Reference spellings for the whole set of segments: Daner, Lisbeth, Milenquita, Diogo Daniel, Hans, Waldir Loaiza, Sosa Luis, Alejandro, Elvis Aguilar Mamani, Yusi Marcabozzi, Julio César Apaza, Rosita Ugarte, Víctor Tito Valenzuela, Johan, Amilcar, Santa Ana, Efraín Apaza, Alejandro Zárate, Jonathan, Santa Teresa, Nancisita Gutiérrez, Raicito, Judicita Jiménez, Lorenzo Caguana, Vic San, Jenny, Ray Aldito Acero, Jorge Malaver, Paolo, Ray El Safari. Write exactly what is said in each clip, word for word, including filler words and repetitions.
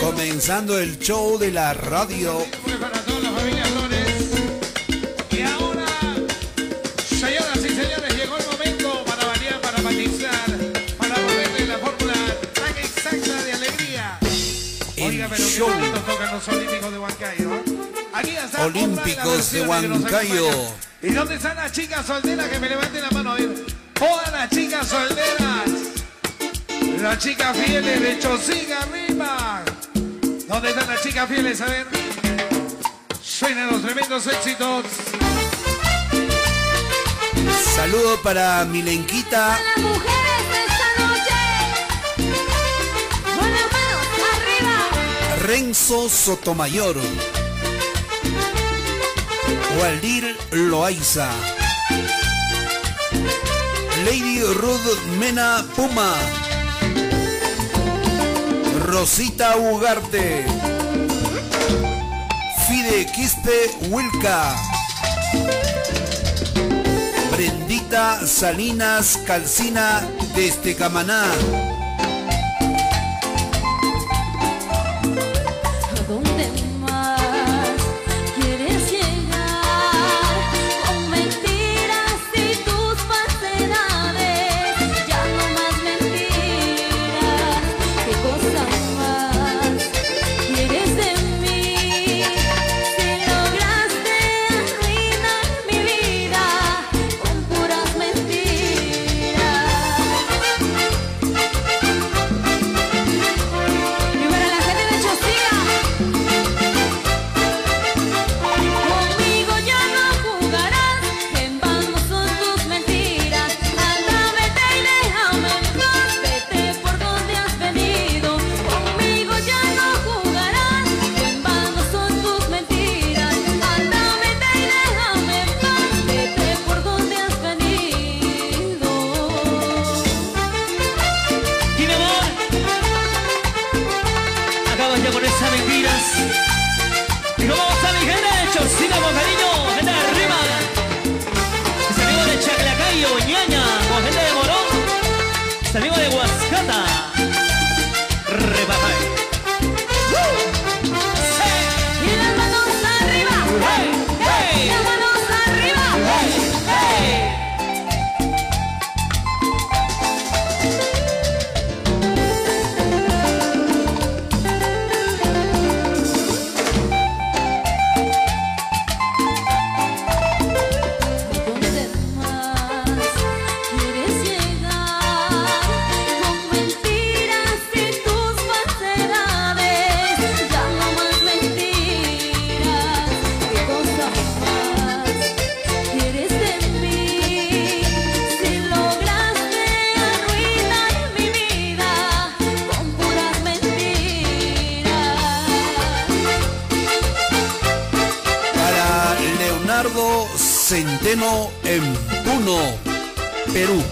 Comenzando el show de la radio. Para toda la familia Flores. Y ahora, señoras y señores, llegó el momento para variar, para matizar, para volverle la fórmula tan exacta de alegría. El Oiga, pero show. Que nos tocan los Olímpicos de Huancayo. Aquí está Olímpicos de, de Huancayo. ¿Y dónde están las chicas solteras? Que me levanten la mano. Todas las chicas solteras. Las chicas fieles de Chosiga arriba. ¿Dónde están las chicas fieles? A ver. Suenan los tremendos éxitos. Saludo para Milenquita. Para las mujeres de esta noche. Con las manos arriba. Renzo Sotomayor. Waldir Loaiza. Lady Ruth Mena Puma. Rosita Ugarte, Fide Quispe Huilca, Brendita Salinas Calcina desde Camaná. Centeno en Puno, Perú.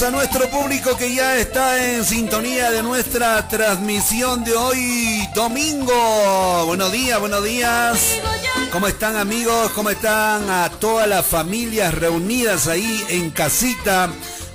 A nuestro público que ya está en sintonía de nuestra transmisión de hoy domingo. Buenos días, buenos días. ¿Cómo están, amigos? ¿Cómo están a todas las familias reunidas ahí en casita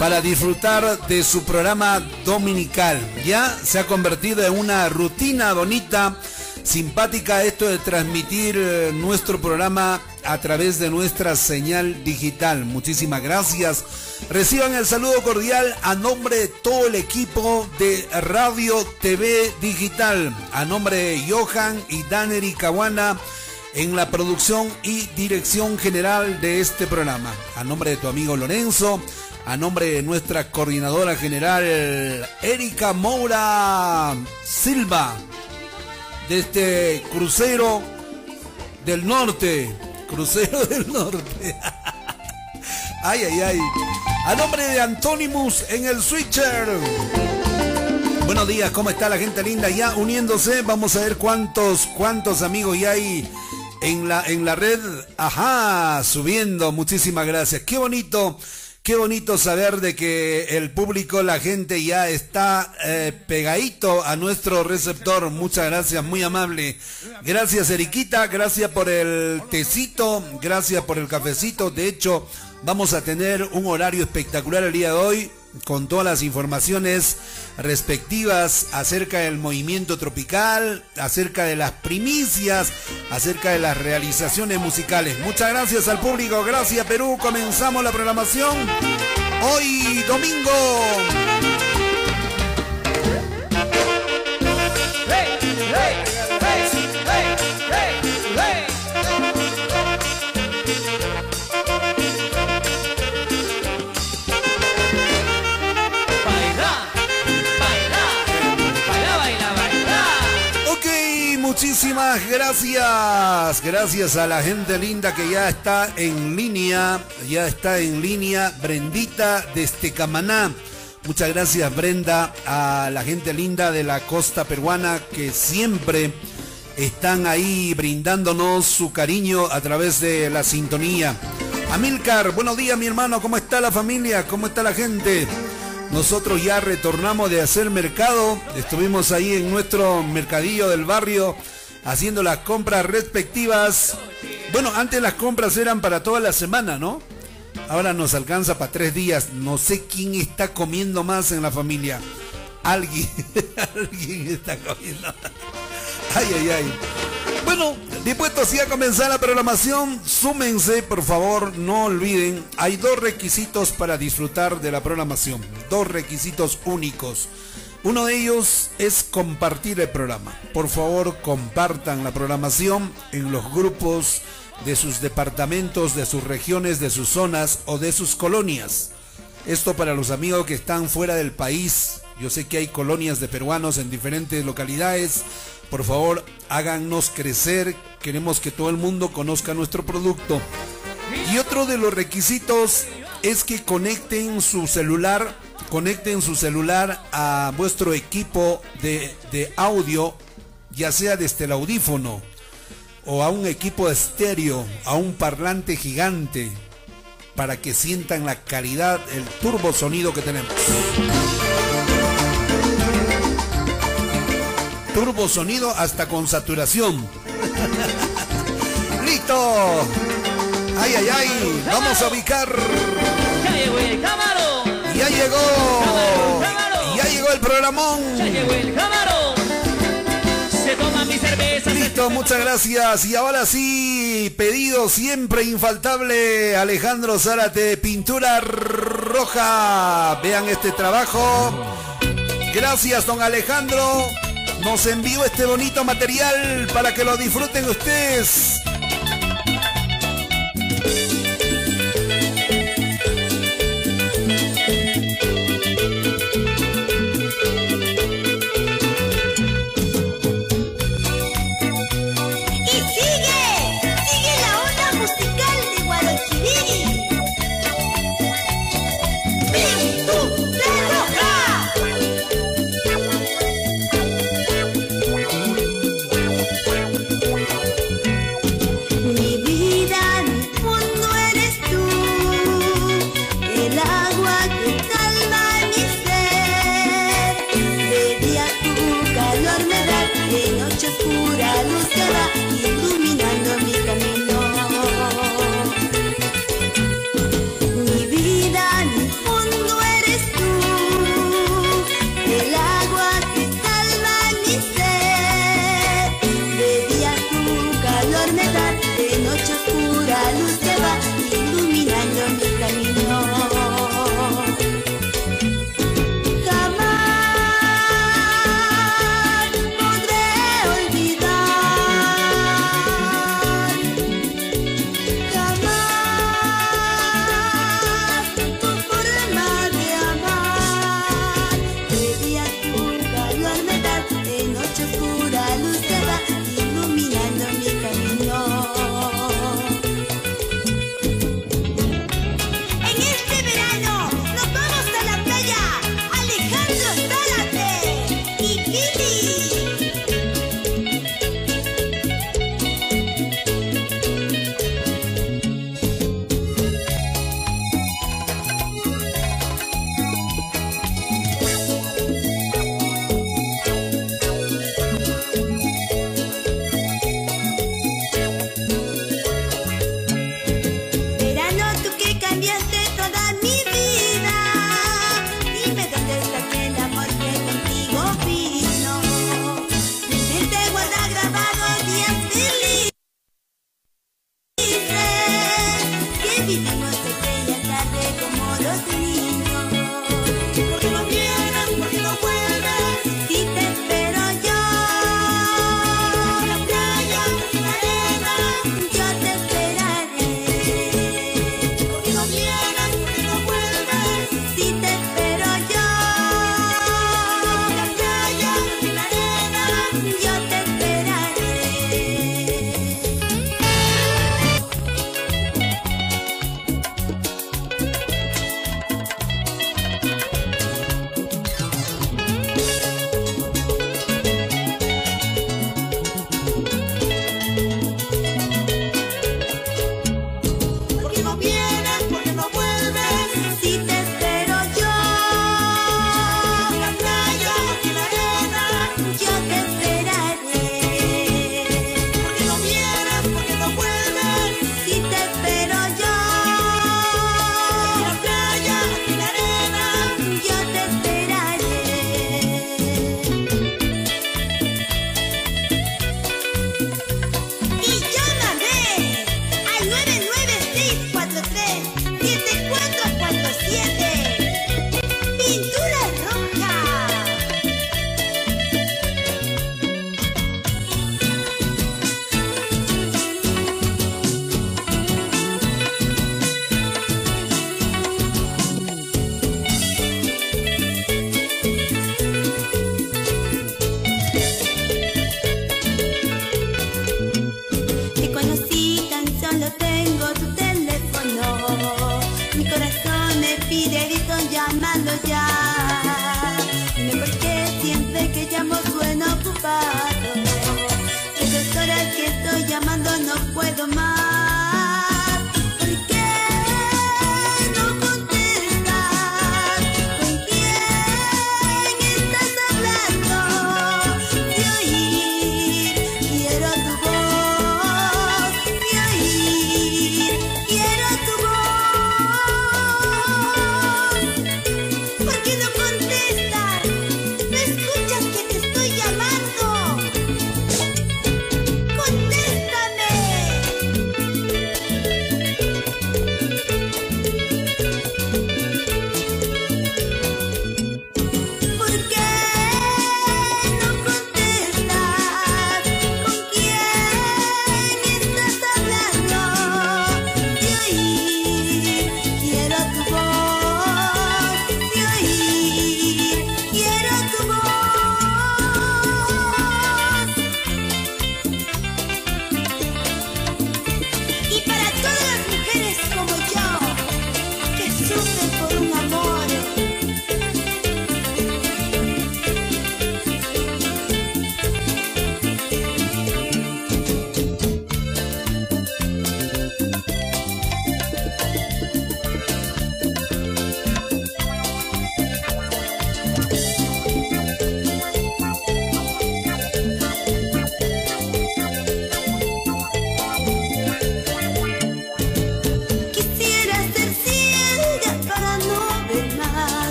para disfrutar de su programa dominical? Ya se ha convertido en una rutina bonita, simpática, esto de transmitir nuestro programa a través de nuestra señal digital. Muchísimas gracias. Reciban el saludo cordial a nombre de todo el equipo de Radio T V Digital, a nombre de Johan y Daner y Caguana en la producción y dirección general de este programa, a nombre de tu amigo Lorenzo, a nombre de nuestra coordinadora general Erika Moura Silva, desde Crucero del Norte, Crucero del Norte. Ay, ay, ay. A nombre de Antonimus en el switcher. Buenos días, ¿cómo está la gente linda? Ya uniéndose, vamos a ver cuántos, cuántos amigos ya hay en la, en la red. Ajá, subiendo, muchísimas gracias. Qué bonito, qué bonito saber de que el público, la gente ya está eh, pegadito a nuestro receptor. Muchas gracias, muy amable. Gracias, Eriquita, gracias por el tecito, gracias por el cafecito. De hecho, vamos a tener un horario espectacular el día de hoy con todas las informaciones respectivas acerca del movimiento tropical, acerca de las primicias, acerca de las realizaciones musicales. Muchas gracias al público, gracias Perú. Comenzamos la programación hoy domingo. Hey, hey, hey, hey, hey, hey. Muchísimas gracias, gracias a la gente linda que ya está en línea, ya está en línea, Brendita desde Camaná. Muchas gracias, Brenda, a la gente linda de la costa peruana que siempre están ahí brindándonos su cariño a través de la sintonía. Amilcar, buenos días, mi hermano, ¿cómo está la familia? ¿Cómo está la gente? Nosotros ya retornamos de hacer mercado, estuvimos ahí en nuestro mercadillo del barrio haciendo las compras respectivas. Bueno, antes las compras eran para toda la semana, ¿no? Ahora nos alcanza para tres días. No sé quién está comiendo más en la familia. Alguien, alguien está comiendo. Ay, ay, ay. Bueno, dispuestos ya a comenzar la programación, súmense, por favor, no olviden, hay dos requisitos para disfrutar de la programación, dos requisitos únicos. Uno de ellos es compartir el programa. Por favor, compartan la programación en los grupos de sus departamentos, de sus regiones, de sus zonas o de sus colonias. Esto para los amigos que están fuera del país. Yo sé que hay colonias de peruanos en diferentes localidades. Por favor, háganos crecer, queremos que todo el mundo conozca nuestro producto. Y otro de los requisitos es que conecten su celular, conecten su celular a vuestro equipo de, de audio, ya sea desde el audífono o a un equipo estéreo, a un parlante gigante, para que sientan la calidad, el turbo sonido que tenemos. Turbo sonido hasta con saturación. ¡Listo! ¡Ay, ay, ay! ¡Vamos a ubicar! ¡Ya llegó el camarón! ¡Ya llegó! ¡Ya llegó el programón! ¡Ya llegó el camarón! ¡Se toma mi cerveza! ¡Listo! Muchas gracias. Y ahora sí, pedido siempre infaltable, Alejandro Zárate, pintura roja. Vean este trabajo. Gracias, don Alejandro. Nos envió este bonito material para que lo disfruten ustedes.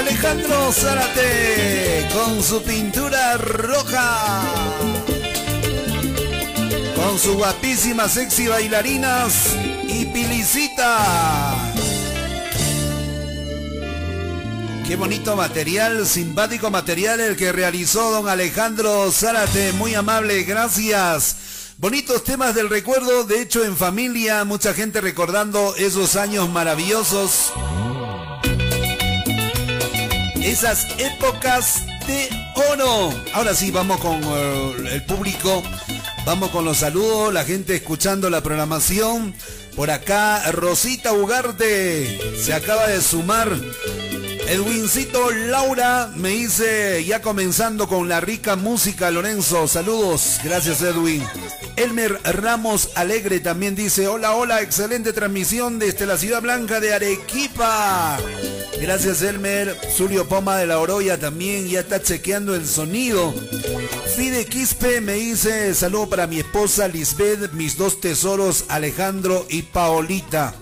Alejandro Zárate con su pintura roja, con sus guapísimas sexy bailarinas y pilicitas. Qué bonito material, simpático material el que realizó don Alejandro Zárate, muy amable, gracias. Bonitos temas del recuerdo, de hecho en familia, mucha gente recordando esos años maravillosos, esas épocas de oro. Ahora sí, vamos con el público, vamos con los saludos, la gente escuchando la programación. Por acá Rosita Ugarte se acaba de sumar. Edwincito Laura me dice, ya comenzando con la rica música, Lorenzo, saludos, gracias Edwin. Elmer Ramos Alegre también dice, hola, hola, excelente transmisión desde la Ciudad Blanca de Arequipa. Gracias Elmer. Zulio Poma de la Oroya también ya está chequeando el sonido. Fide Quispe me dice, saludo para mi esposa Lisbeth, mis dos tesoros Alejandro y Paolita.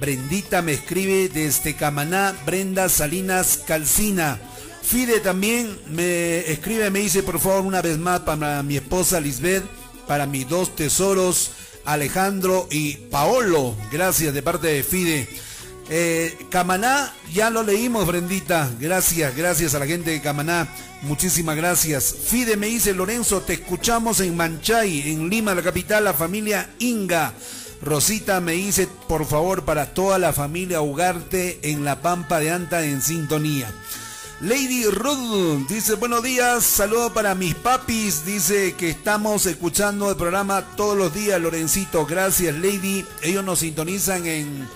Brendita me escribe desde Camaná, Brenda Salinas Calcina. Fide también me escribe, me dice, por favor, una vez más para mi esposa Lisbeth, para mis dos tesoros, Alejandro y Paolo. Gracias de parte de Fide. Eh, Camaná, ya lo leímos, Brendita. Gracias, gracias a la gente de Camaná. Muchísimas gracias. Fide me dice, Lorenzo, te escuchamos en Manchay, en Lima, la capital, la familia Inga. Rosita me dice, por favor, para toda la familia Ugarte en la Pampa de Anta en sintonía. Lady Ruth dice, buenos días, saludo para mis papis, dice que estamos escuchando el programa todos los días, Lorencito. Gracias, Lady. Ellos nos sintonizan en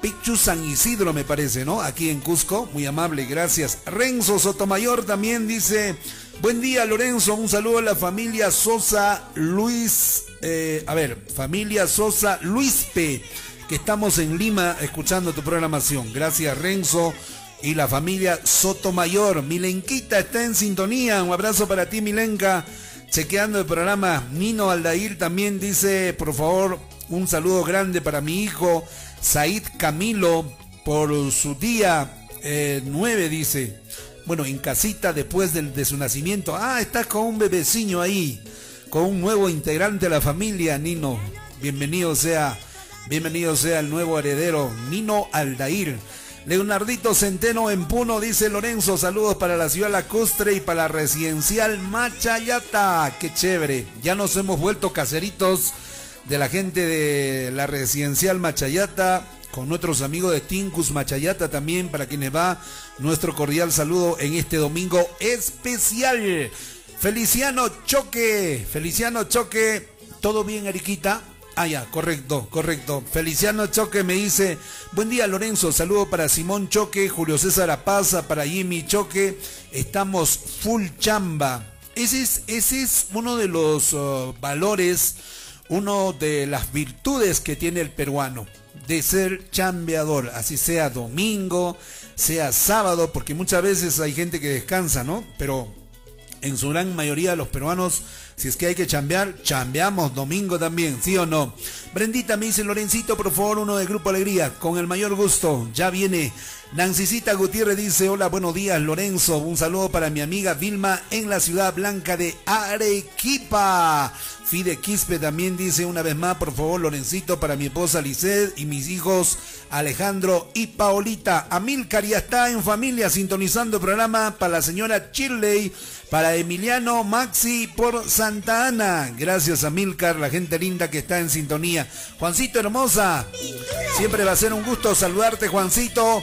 Picchu San Isidro, me parece, ¿no? Aquí en Cusco, muy amable, gracias. Renzo Sotomayor también dice, buen día, Lorenzo, un saludo a la familia Sosa Luis, eh, a ver, familia Sosa Luis P, que estamos en Lima escuchando tu programación. Gracias, Renzo, y la familia Sotomayor. Milenquita está en sintonía, un abrazo para ti, Milenca, chequeando el programa. Nino Aldair también dice, por favor, un saludo grande para mi hijo, Said Camilo, por su día eh, nueve, dice. Bueno, en casita después de, de su nacimiento. Ah, estás con un bebeciño ahí, con un nuevo integrante de la familia, Nino. Bienvenido sea, bienvenido sea el nuevo heredero, Nino Aldair. Leonardito Centeno en Puno dice, Lorenzo, saludos para la ciudad lacustre y para la residencial Machayata. Qué chévere, ya nos hemos vuelto caseritos de la gente de la residencial Machayata, con nuestros amigos de Tincus Machayata también, para quienes va nuestro cordial saludo en este domingo especial. Feliciano Choque, Feliciano Choque, ¿todo bien, Eriquita? Ah, ya, correcto, correcto. Feliciano Choque me dice, buen día, Lorenzo, saludo para Simón Choque, Julio César Apaza, para Jimmy Choque, estamos full chamba. Ese es, ese es uno de los uh, valores, uno de las virtudes que tiene el peruano, de ser chambeador, así sea domingo, sea sábado, porque muchas veces hay gente que descansa, ¿no? Pero en su gran mayoría los peruanos, si es que hay que chambear, chambeamos domingo también, ¿sí o no? Brendita me dice, Lorencito, por favor, uno de Grupo Alegría, con el mayor gusto, ya viene. Nancisita Gutiérrez dice, hola, buenos días, Lorenzo, un saludo para mi amiga Vilma en la Ciudad Blanca de Arequipa. Fide Quispe también dice, una vez más, por favor, Lorencito, para mi esposa Lisset y mis hijos Alejandro y Paolita. Amilcar ya está en familia sintonizando el programa, para la señora Chirley, para Emiliano Maxi por Santa Ana. Gracias, Amilcar, la gente linda que está en sintonía. Juancito Hermosa, siempre va a ser un gusto saludarte, Juancito.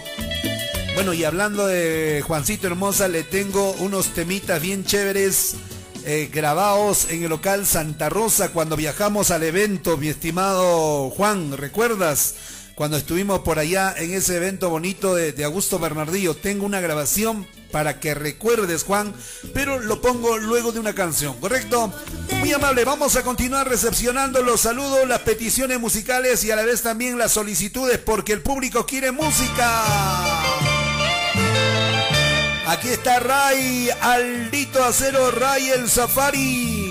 Bueno, y hablando de Juancito Hermosa, le tengo unos temitas bien chéveres Eh, grabados en el local Santa Rosa cuando viajamos al evento, mi estimado Juan, ¿recuerdas? Cuando estuvimos por allá en ese evento bonito de, de Augusto Bernardillo. Tengo una grabación para que recuerdes, Juan, pero lo pongo luego de una canción, ¿correcto? Muy amable, vamos a continuar recepcionando los saludos, las peticiones musicales y a la vez también las solicitudes, porque el público quiere música. Aquí está Ray, Aldito Acero, Ray el Safari.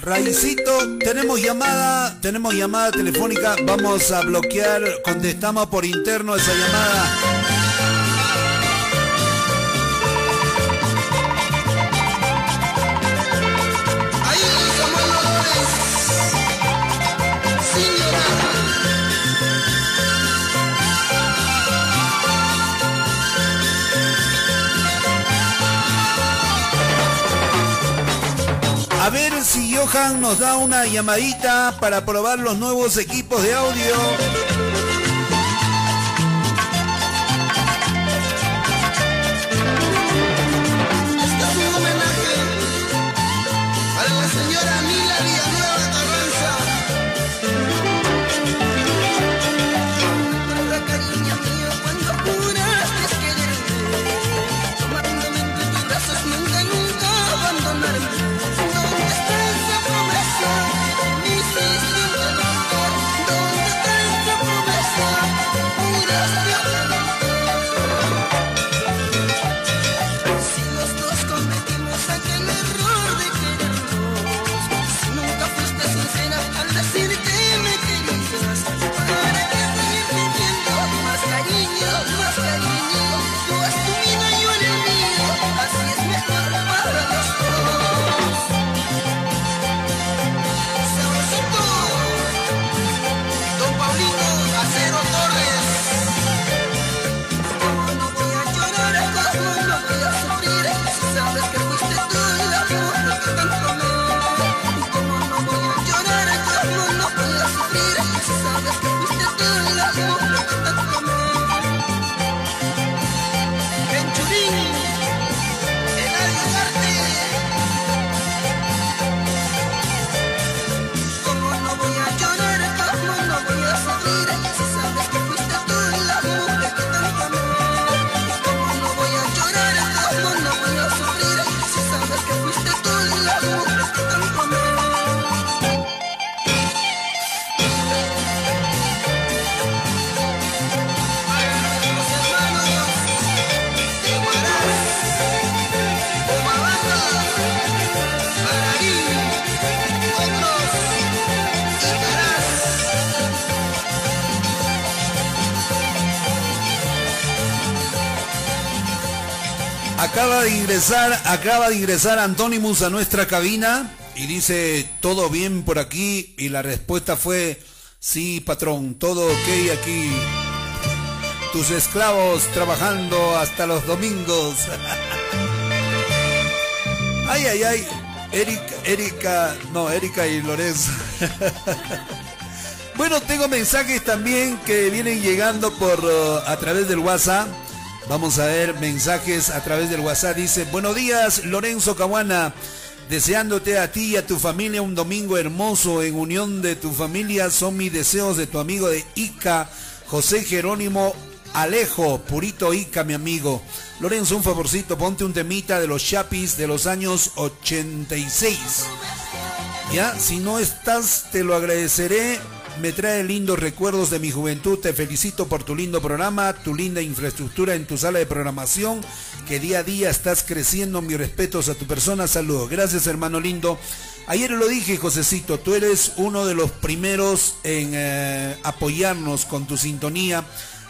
Raicito, tenemos llamada, tenemos llamada telefónica, vamos a bloquear, contestamos por interno esa llamada. Ahí Samuel López, sin llorar. A ver si Johan nos da una llamadita para probar los nuevos equipos de audio. Acaba de ingresar, acaba de ingresar Antonimus a nuestra cabina y dice, todo bien por aquí, y la respuesta fue, sí patrón, todo ok aquí, tus esclavos trabajando hasta los domingos. Ay, ay, ay, Erika, Erika, no, Erika y Lorenzo. Bueno, tengo mensajes también que vienen llegando por uh, a través del WhatsApp. Vamos a ver mensajes a través del WhatsApp. Dice, buenos días, Lorenzo Caguana. Deseándote a ti y a tu familia un domingo hermoso en unión de tu familia. Son mis deseos de tu amigo de Ica, José Jerónimo Alejo. Purito Ica, mi amigo. Lorenzo, un favorcito, ponte un temita de los Chapis de los años ochenta y seis. Ya, si no estás, te lo agradeceré. Me trae lindos recuerdos de mi juventud. Te felicito por tu lindo programa, tu linda infraestructura en tu sala de programación, que día a día estás creciendo. Mis respetos a tu persona. Saludos. Gracias, hermano lindo. Ayer lo dije, Josecito, tú eres uno de los primeros en eh, apoyarnos con tu sintonía.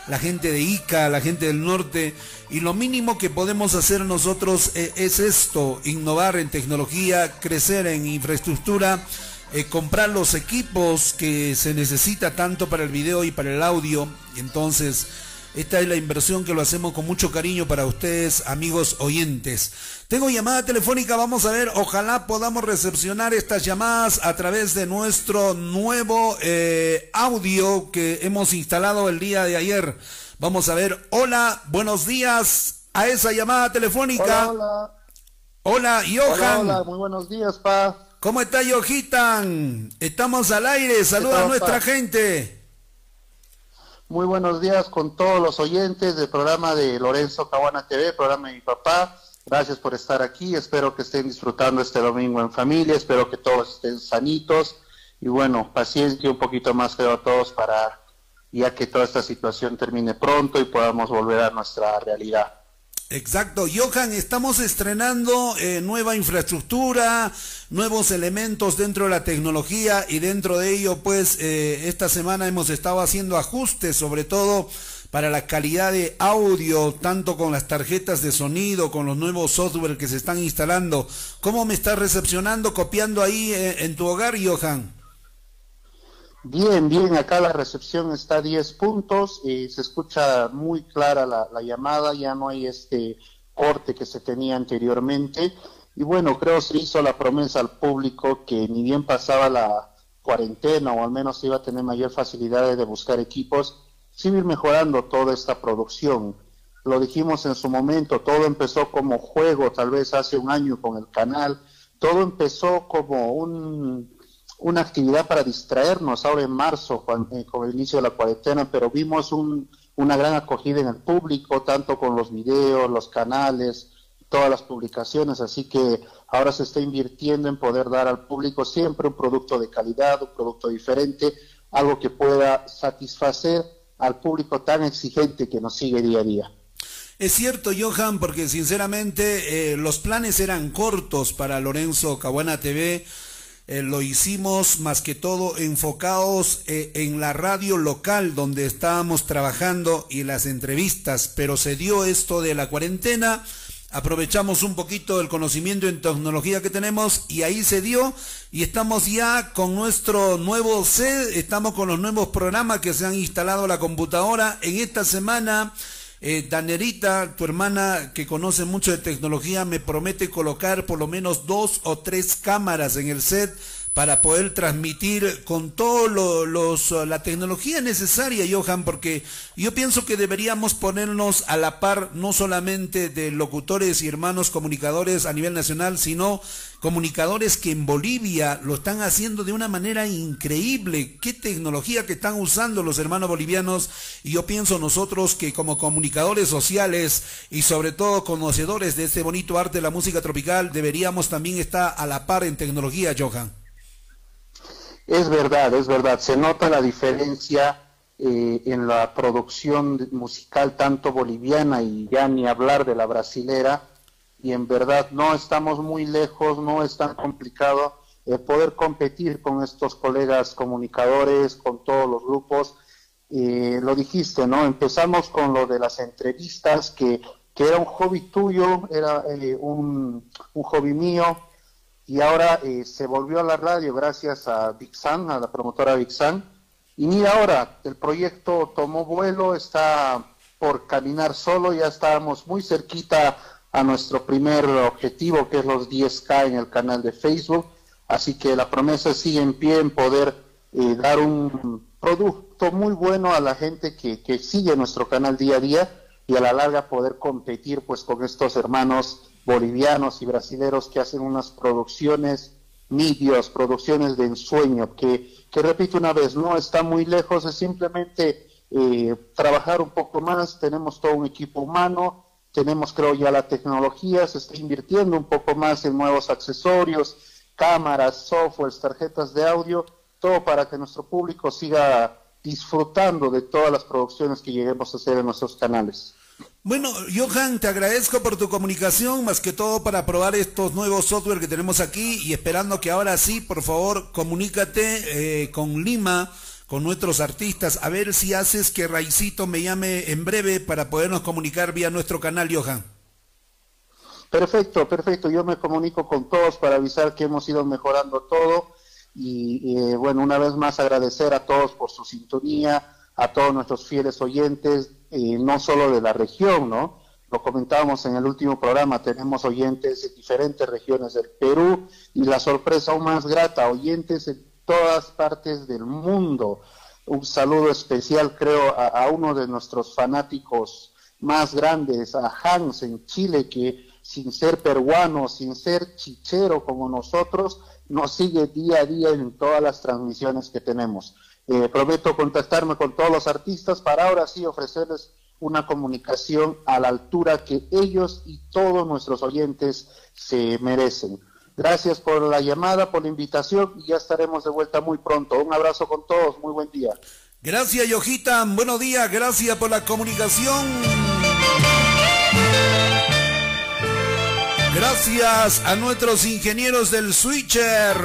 La gente de Ica, la gente del norte. Y lo mínimo que podemos hacer nosotros eh, es esto, innovar en tecnología, crecer en infraestructura. Eh, comprar los equipos que se necesita tanto para el video y para el audio. Entonces, esta es la inversión que lo hacemos con mucho cariño para ustedes, amigos oyentes. Tengo llamada telefónica, vamos a ver, ojalá podamos recepcionar estas llamadas a través de nuestro nuevo eh, audio que hemos instalado el día de ayer. Vamos a ver, hola, buenos días a esa llamada telefónica. Hola, hola. Hola, Johan. Hola, hola, muy buenos días, pa. ¿Cómo está, Yojitan? Estamos al aire, saluda a nuestra gente. Muy buenos días con todos los oyentes del programa de Lorenzo Caguana T V, programa de mi papá. Gracias por estar aquí, espero que estén disfrutando este domingo en familia, espero que todos estén sanitos. Y bueno, paciencia un poquito más creo a todos para ya que toda esta situación termine pronto y podamos volver a nuestra realidad. Exacto, Johan, estamos estrenando eh, nueva infraestructura, nuevos elementos dentro de la tecnología y dentro de ello pues eh, esta semana hemos estado haciendo ajustes sobre todo para la calidad de audio, tanto con las tarjetas de sonido, con los nuevos software que se están instalando. ¿Cómo me estás recepcionando, copiando ahí eh, en tu hogar, Johan? Bien, bien, acá la recepción está a diez puntos, eh, se escucha muy clara la, la llamada, ya no hay este corte que se tenía anteriormente, y bueno, creo se hizo la promesa al público que ni bien pasaba la cuarentena, o al menos iba a tener mayor facilidad de buscar equipos, sin ir mejorando toda esta producción. Lo dijimos en su momento, todo empezó como juego, tal vez hace un año con el canal, todo empezó como un... una actividad para distraernos ahora en marzo con, eh, con el inicio de la cuarentena, pero vimos un, una gran acogida en el público, tanto con los videos, los canales, todas las publicaciones, así que ahora se está invirtiendo en poder dar al público siempre un producto de calidad, un producto diferente, algo que pueda satisfacer al público tan exigente que nos sigue día a día. Es cierto, Johan, porque sinceramente eh, los planes eran cortos para Lorenzo Caguana T V. Eh, lo hicimos más que todo enfocados eh, en la radio local donde estábamos trabajando y las entrevistas, pero se dio esto de la cuarentena, aprovechamos un poquito el conocimiento en tecnología que tenemos y ahí se dio y estamos ya con nuestro nuevo set, estamos con los nuevos programas que se han instalado en la computadora en esta semana. Eh, Danerita, tu hermana que conoce mucho de tecnología, me promete colocar por lo menos dos o tres cámaras en el set para poder transmitir con todo lo, los, la tecnología necesaria, Johan, porque yo pienso que deberíamos ponernos a la par no solamente de locutores y hermanos comunicadores a nivel nacional, sino comunicadores que en Bolivia lo están haciendo de una manera increíble. Qué tecnología que están usando los hermanos bolivianos, y yo pienso nosotros que como comunicadores sociales y sobre todo conocedores de este bonito arte de la música tropical deberíamos también estar a la par en tecnología, Johan. Es verdad, es verdad, se nota la diferencia eh, en la producción musical tanto boliviana y ya ni hablar de la brasilera. Y en verdad no estamos muy lejos, no es tan complicado eh, poder competir con estos colegas comunicadores, con todos los grupos. Eh, lo dijiste, ¿no? Empezamos con lo de las entrevistas, que, que era un hobby tuyo, era eh, un, un hobby mío, y ahora eh, se volvió a la radio gracias a Vic San, a la promotora Vic San. Y mira ahora, el proyecto tomó vuelo, está por caminar solo, ya estábamos muy cerquita a nuestro primer objetivo, que es los diez K en el canal de Facebook, así que la promesa sigue en pie en poder eh, dar un producto muy bueno a la gente que, que sigue nuestro canal día a día, y a la larga poder competir pues con estos hermanos bolivianos y brasileros que hacen unas producciones, medios, producciones de ensueño, que, que repito una vez, no está muy lejos, es simplemente eh, trabajar un poco más, tenemos todo un equipo humano, tenemos creo ya la tecnología, se está invirtiendo un poco más en nuevos accesorios, cámaras, softwares, tarjetas de audio, todo para que nuestro público siga disfrutando de todas las producciones que lleguemos a hacer en nuestros canales. Bueno, Johan, te agradezco por tu comunicación, más que todo para probar estos nuevos software que tenemos aquí y esperando que ahora sí, por favor, comunícate eh, con Lima, con nuestros artistas, a ver si haces que Raicito me llame en breve para podernos comunicar vía nuestro canal, Johan. Perfecto, perfecto, yo me comunico con todos para avisar que hemos ido mejorando todo y eh, bueno, una vez más agradecer a todos por su sintonía, a todos nuestros fieles oyentes, eh, no solo de la región, ¿no? Lo comentábamos en el último programa, tenemos oyentes de diferentes regiones del Perú y la sorpresa aún más grata, oyentes en todas partes del mundo. Un saludo especial, creo, a, a uno de nuestros fanáticos más grandes, a Hans en Chile, que sin ser peruano, sin ser chichero como nosotros, nos sigue día a día en todas las transmisiones que tenemos. Eh, prometo contactarme con todos los artistas para ahora sí ofrecerles una comunicación a la altura que ellos y todos nuestros oyentes se merecen. Gracias por la llamada, por la invitación y ya estaremos de vuelta muy pronto. Un abrazo con todos, muy buen día. Gracias, Yojita, buenos días, gracias por la comunicación. Gracias a nuestros ingenieros del switcher.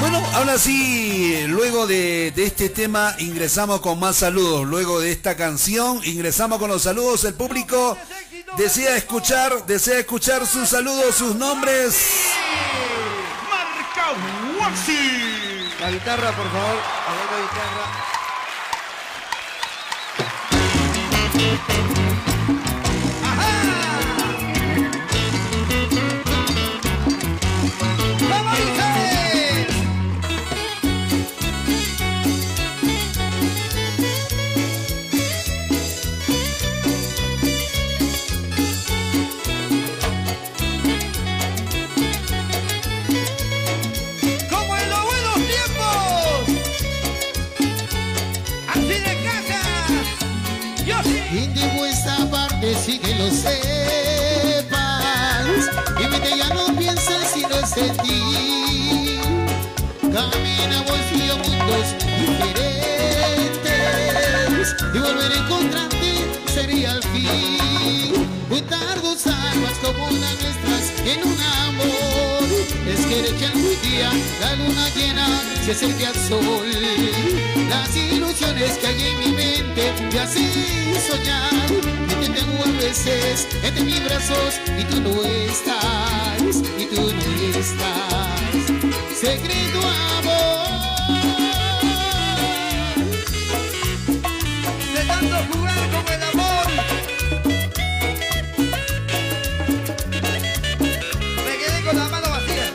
Bueno, ahora sí, luego de, de este tema ingresamos con más saludos. Luego de esta canción ingresamos con los saludos. El público desea escuchar, desea escuchar sus saludos, sus nombres. Marca Waxi. La guitarra, por favor. A ver la guitarra. Que lo sepas y vete, ya no pienses si no es en ti. Caminamos y a mundos diferentes y volver a encontrarte sería el fin. Juntar dos almas como las nuestras en un amor es querer que algún día la luna llena se acerque al sol. Las ilusiones que hay en mi mente me hacen soñar. Tengo a veces entre mis brazos y tú no estás, y tú no estás. Secreto amor, de tanto jugar con el amor, me quedé con la mano vacía.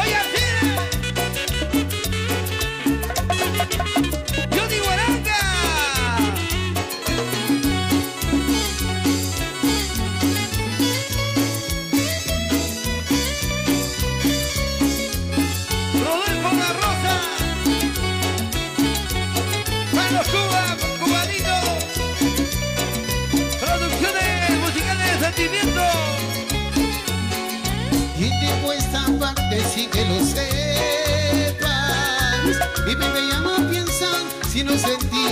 ¡Oye, Argentina! ¡Yo digo Aranga! Y tengo esta parte sin que lo sepas. Y me llaman, piensan si no sentí.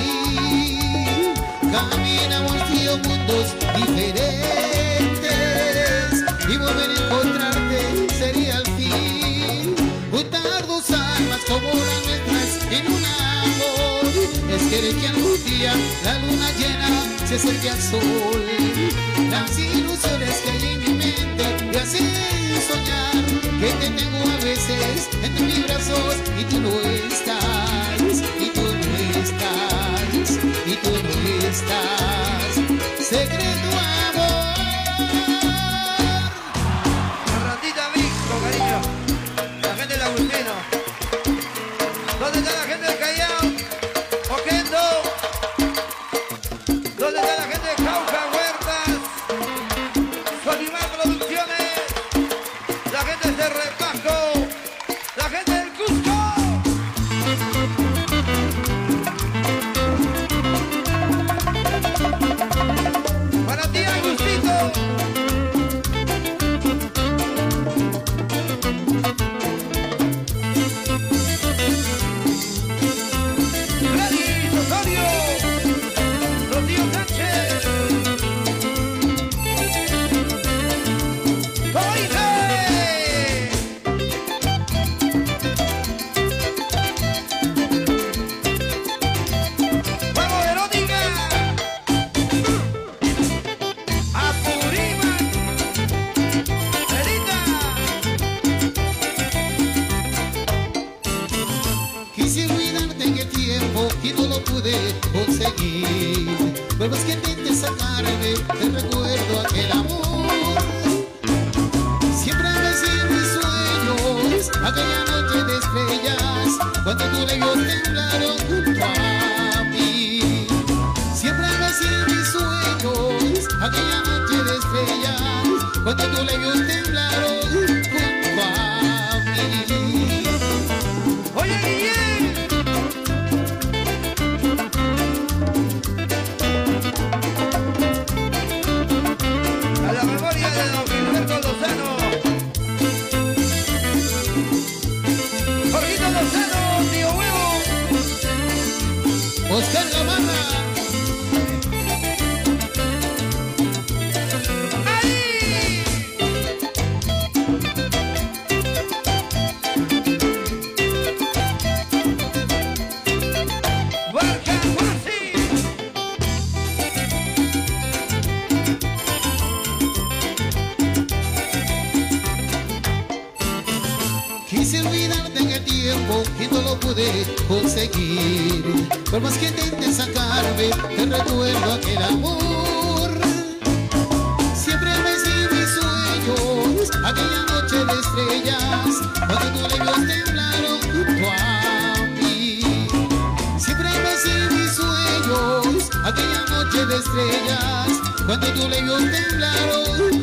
Caminamos tío mundos diferentes y volver a encontrarte sería el fin. Juntar dos almas como las nuestras en un amor es querer que algún día la luna llena se acerque al sol. Las ilusiones que hay en mi mente me hacen soñar que te tengo a veces entre mis brazos y tú no estás, y tú no estás, y tú no estás. Secreto amor. La ratita Vico, cariño. La gente de la Agustino. ¿Dónde está la gente del Callao? Oquendo. ¿Dónde está la gente de Cauca? tiempo y no lo pude conseguir. Por más que intente sacarme, te recuerdo aquel amor. Siempre perseguí mis sueños, aquella noche de estrellas, cuando tus labios temblaron junto a mí. Siempre perseguí mis sueños, aquella noche de estrellas, cuando tus labios temblaron junto a mí.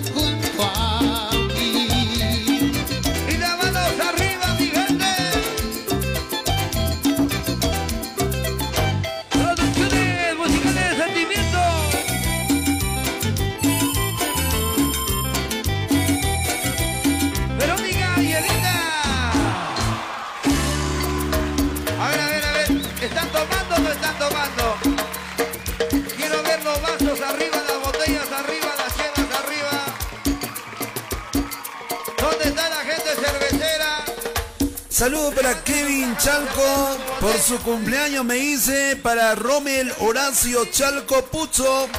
Saludos para Kevin Chalco, por su cumpleaños me hice, para Romel Horacio Chalcopucho,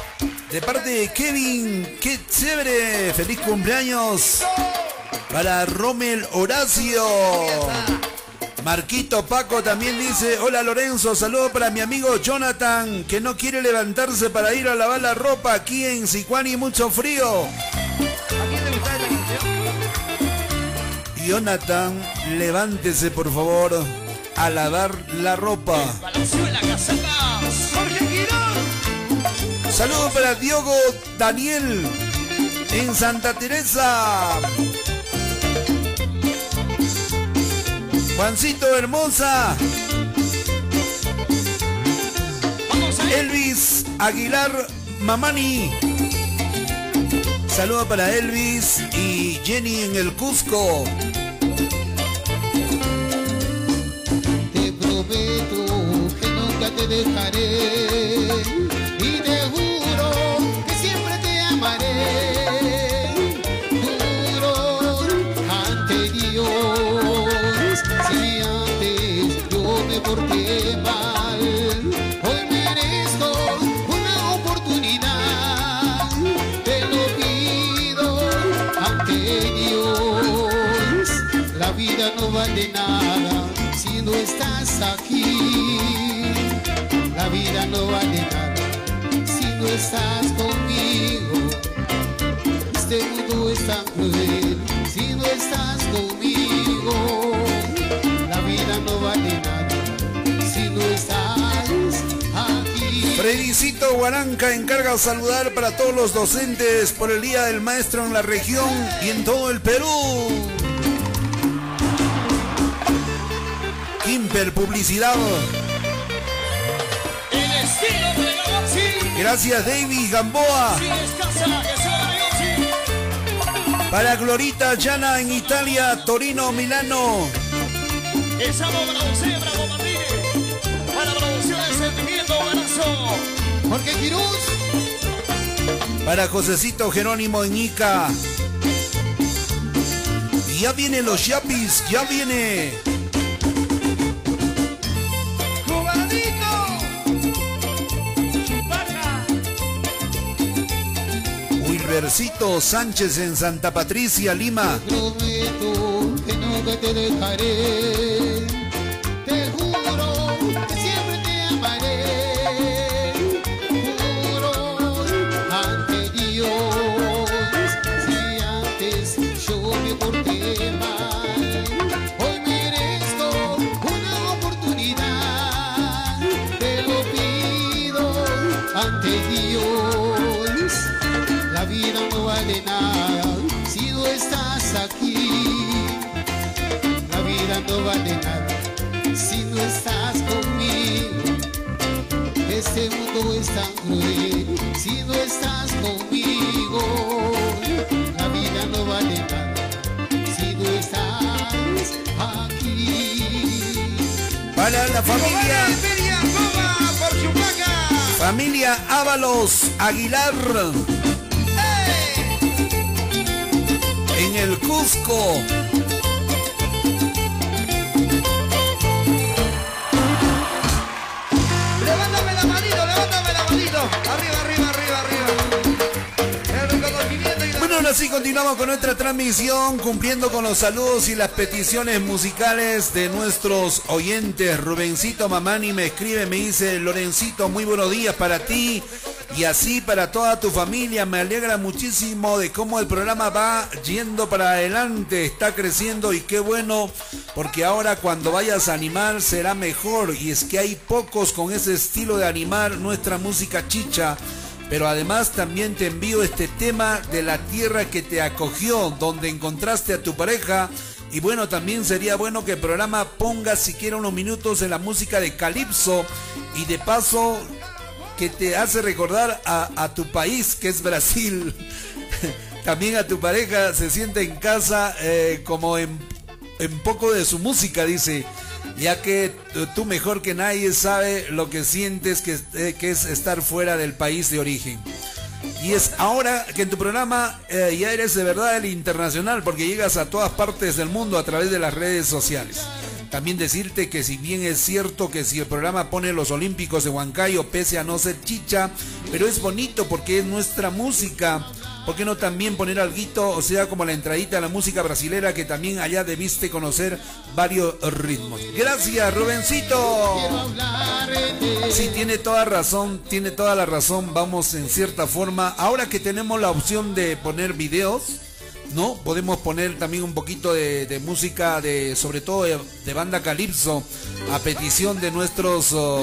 de parte de Kevin, qué chévere, feliz cumpleaños para Romel Horacio. Marquito Paco también dice, hola Lorenzo, saludos para mi amigo Jonathan, que no quiere levantarse para ir a lavar la ropa aquí en Sicuani, mucho frío. Jonathan, levántese por favor a lavar la ropa. Saludos para Diogo Daniel en Santa Teresa. Juancito Hermosa. Elvis Aguilar Mamani. Saludos para Elvis y Jenny en el Cusco. Prometo que nunca te dejaré y te juro que siempre te amaré. Juro ante Dios, si antes yo me porté mal, hoy merezco una oportunidad. Te lo pido ante Dios, la vida no vale nada. Si no estás aquí, la vida no vale nada. Si no estás conmigo, este mundo es tan cruel. Si no estás conmigo, la vida no vale nada. Si no estás aquí. Fredicito Guaranca encarga saludar para todos los docentes por el Día del Maestro en la región y en todo el Perú. Kimper Publicidad. Gracias David Gamboa. Para Glorita Llana en Italia, Torino, Milano. Para Josecito Jerónimo en Ica. Ya vienen los yapis, ya viene. Wilbercito Sánchez en Santa Patricia, Lima. Te prometo que nunca te dejaré, te juro que siempre te amaré. Juro ante Dios, si antes yo me porté mal, hoy merezco una oportunidad. Te lo pido ante Dios, la vida no vale nada si no estás aquí. La vida no vale nada si no estás conmigo. Este mundo es tan cruel si no estás conmigo. La vida no vale nada si no estás aquí. Para la familia, familia Ábalos Aguilar. En el Cusco. Levántame la manito, levántame la manito. Arriba, arriba, arriba, arriba. El reconocimiento y la... Bueno, la sí, continuamos con nuestra transmisión, cumpliendo con los saludos y las peticiones musicales de nuestros oyentes. Rubencito Mamani me escribe, me dice: Lorencito, muy buenos días para ti y así para toda tu familia. Me alegra muchísimo de cómo el programa va yendo para adelante, está creciendo y qué bueno, porque ahora cuando vayas a animar será mejor, y es que hay pocos con ese estilo de animar nuestra música chicha. Pero además también te envío este tema de la tierra que te acogió, donde encontraste a tu pareja. Y bueno, también sería bueno que el programa ponga siquiera unos minutos en la música de calipso, y de paso que te hace recordar a, a tu país, que es Brasil. También a tu pareja se siente en casa, eh, como en, en poco de su música, dice, ya que tú mejor que nadie sabe lo que sientes que, eh, que es estar fuera del país de origen. Y es ahora que en tu programa eh, ya eres de verdad el internacional, porque llegas a todas partes del mundo a través de las redes sociales. También decirte que si bien es cierto que si el programa pone los olímpicos de Huancayo, pese a no ser chicha, pero es bonito porque es nuestra música. ¿Por qué no también poner alguito, o sea, como la entradita a la música brasilera, que también allá debiste conocer varios ritmos? Gracias, Rubencito. Sí, tiene toda razón, tiene toda la razón. Vamos en cierta forma, ahora que tenemos la opción de poner videos, ¿no? Podemos poner también un poquito de, de música, de sobre todo de, de banda calipso, a petición de nuestros... Oh,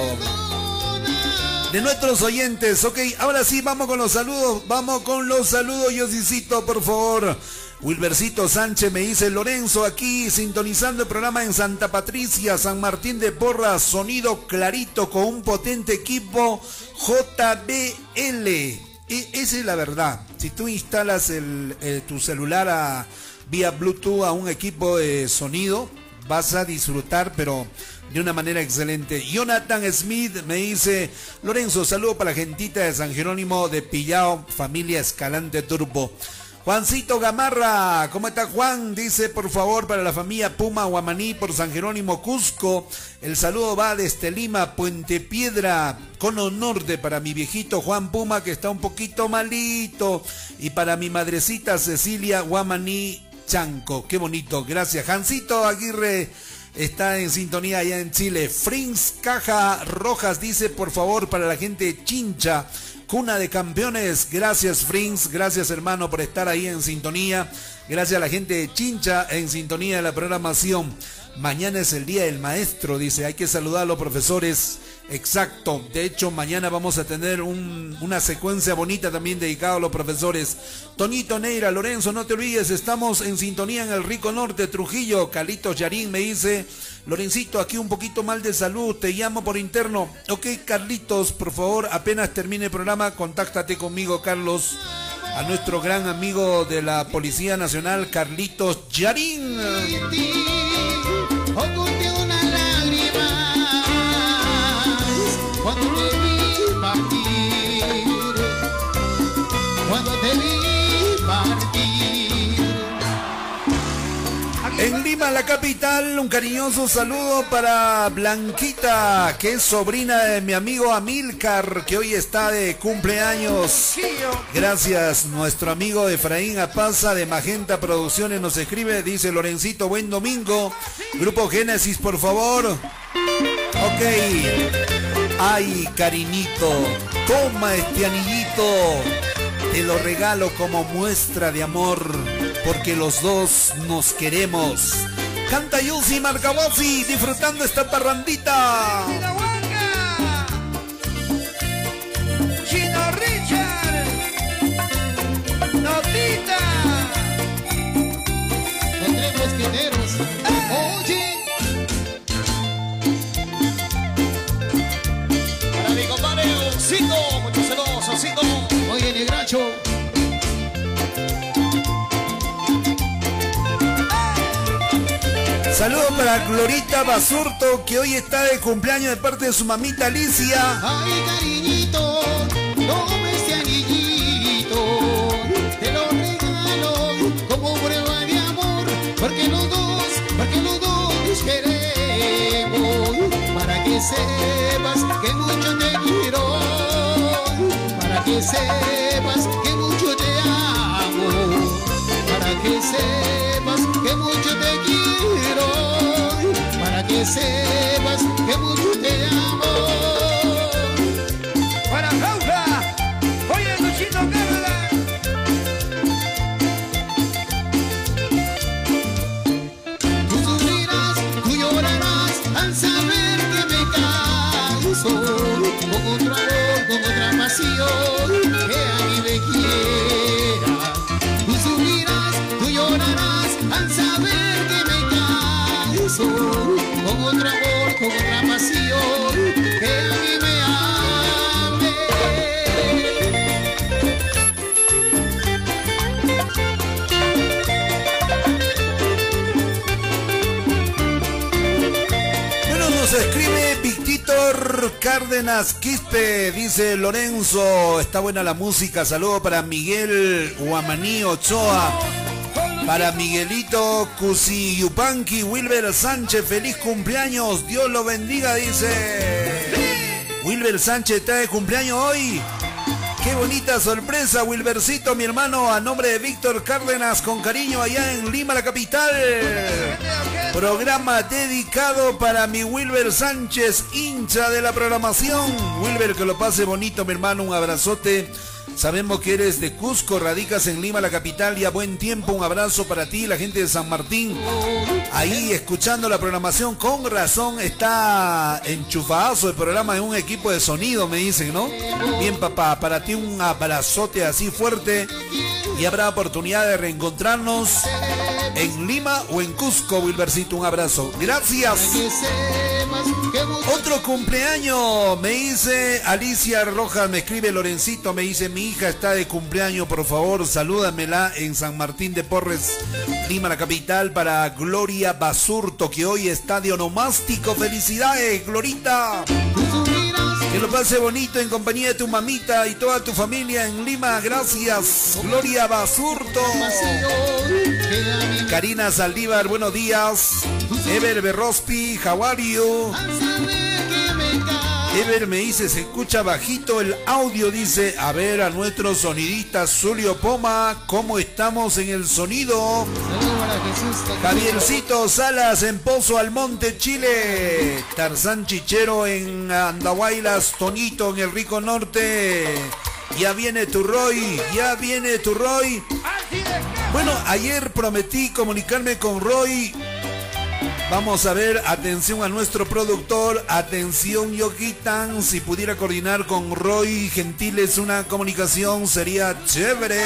de nuestros oyentes. Ok, ahora sí, vamos con los saludos. Vamos con los saludos, Yosicito, por favor. Wilbercito Sánchez me dice: Lorenzo, aquí sintonizando el programa en Santa Patricia, San Martín de Porras, sonido clarito con un potente equipo J B L. E esa es la verdad. Si tú instalas el, eh, tu celular a, vía Bluetooth a un equipo de sonido, vas a disfrutar, pero de una manera excelente. Jonathan Smith me dice: Lorenzo, saludo para la gentita de San Jerónimo de Pillao, familia Escalante Turbo. Juancito Gamarra, ¿cómo está Juan? Dice: por favor, para la familia Puma Guamaní por San Jerónimo, Cusco. El saludo va desde Lima, Puente Piedra, Cono Norte, para mi viejito Juan Puma, que está un poquito malito. Y para mi madrecita Cecilia Guamaní Chanco. Qué bonito, gracias. Jancito Aguirre está en sintonía allá en Chile. Frins Caja Rojas dice: por favor, para la gente de Chincha, cuna de campeones. Gracias, Frins, gracias hermano por estar ahí en sintonía. Gracias a la gente de Chincha en sintonía de la programación. Mañana es el día del maestro, dice, hay que saludar a los profesores. Exacto, de hecho mañana vamos a tener un, una secuencia bonita también dedicada a los profesores. Tonito Neira: Lorenzo, no te olvides, estamos en sintonía en el rico norte, Trujillo. Carlitos Yarín me dice: Lorencito, aquí un poquito mal de salud, te llamo por interno. Ok, Carlitos, por favor, apenas termine el programa, contáctate conmigo, Carlos. A nuestro gran amigo de la Policía Nacional, Carlitos Yarín. Oculté una lágrima cuando te vi partir, cuando te vi partir. En Lima, la capital, un cariñoso saludo para Blanquita, que es sobrina de mi amigo Amilcar, que hoy está de cumpleaños. Gracias. Nuestro amigo Efraín Apaza de Magenta Producciones nos escribe, dice: Lorencito, buen domingo. Grupo Génesis, por favor. Ok. Ay, cariñito, toma este anillito, te lo regalo como muestra de amor, porque los dos nos queremos. Canta Yusi Marcabozzi, disfrutando esta parrandita. Chino Richard, Notita, los tres mosqueteros. Oye, para mi compadre Osito, muchos saludos, Osito. Oye, Negracho. Saludos para Glorita Basurto, que hoy está de cumpleaños de parte de su mamita Alicia. Ay, cariñito, toma este anillito, te lo regalo como prueba de amor, porque los dos, porque los dos nos queremos. Para que sepas que mucho te quiero, para que sepas que mucho te amo. que sepas que mucho te amo. Para Jauja, oye Luchito Carla. Tú sufrirás, tú llorarás al saber que me canso con otro amor, con otra pasión que a mí me quiera. Tú sufrirás, tú llorarás al saber que me canso con otro amor, con otra pasión que a mí me ame. Bueno, nos escribe Víctor Cárdenas Quispe, dice Lorenzo, está buena la música, saludo para Miguel Guamaní Ochoa. Para Miguelito Cusiyupanqui, Wilber Sánchez, feliz cumpleaños, Dios lo bendiga, dice. Wilber Sánchez está de cumpleaños hoy. Qué bonita sorpresa, Wilbercito, mi hermano, a nombre de Víctor Cárdenas, con cariño allá en Lima, la capital. Programa dedicado para mi Wilber Sánchez, hincha de la programación. Wilber, que lo pase bonito, mi hermano, un abrazote. Sabemos que eres de Cusco, radicas en Lima, la capital, y a buen tiempo. Un abrazo para ti, la gente de San Martín. Ahí escuchando la programación, con razón está enchufadazo el programa, en un equipo de sonido, me dicen, ¿no? Bien, papá, para ti un abrazote así fuerte. Y habrá oportunidad de reencontrarnos en Lima o en Cusco, Wilbercito, un abrazo. Gracias. Otro cumpleaños, me dice Alicia Rojas, me escribe Lorencito, me dice, mi hija está de cumpleaños, por favor, salúdamela en San Martín de Porres, Lima, la capital, para Gloria Basurto, que hoy está de onomástico. Felicidades, Glorita. Que lo pase bonito en compañía de tu mamita y toda tu familia en Lima. Gracias, Gloria Basurto. Karina Saldívar, buenos días. Ever Berrospi, Jaguario. Ever me dice, se escucha bajito el audio, dice. A ver a nuestro sonidista Zulio Poma, ¿cómo estamos en el sonido? Javiercito Salas en Pozo Almonte, Chile. Tarzán Chichero en Andahuaylas, Tonito en el Rico Norte. Ya viene Turroy, ya viene Turroy. Bueno, ayer prometí comunicarme con Roy. Vamos a ver, atención a nuestro productor, atención Yogitan, si pudiera coordinar con Roy Gentiles una comunicación sería chévere.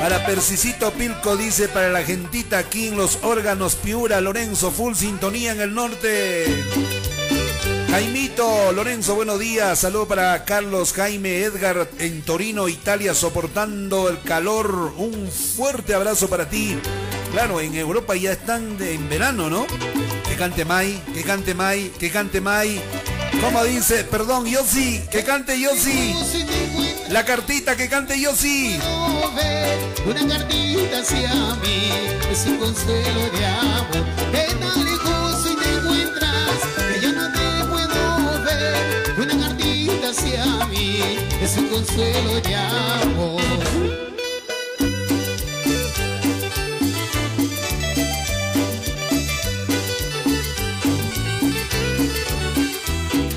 Para Persicito Pilco, dice, para la gentita aquí en los órganos Piura, Lorenzo, full sintonía en el norte. Jaimito, Lorenzo, buenos días, saludo para Carlos Jaime Edgar en Torino, Italia, soportando el calor, un fuerte abrazo para ti. Claro, en Europa ya están de, en verano, ¿no? Que cante Mai, que cante Mai, que cante Mai. ¿Cómo dice? Perdón, Yossi, que cante Yossi. La cartita, que cante Yossi. Una cartita hacia mí es un consuelo de amor. Que tan lejos y te encuentras que yo no te puedo ver. Una cartita hacia mí es un consuelo de amor.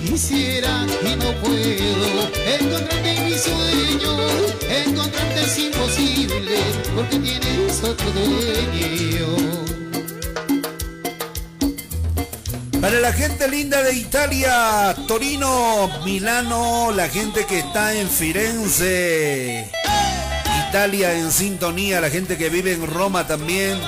Quisiera y no puedo encontrarte en mi sueño, encontrarte es imposible porque tienes otro dueño. Para la gente linda de Italia, Torino, Milano, la gente que está en Firenze, Italia en sintonía, la gente que vive en Roma también.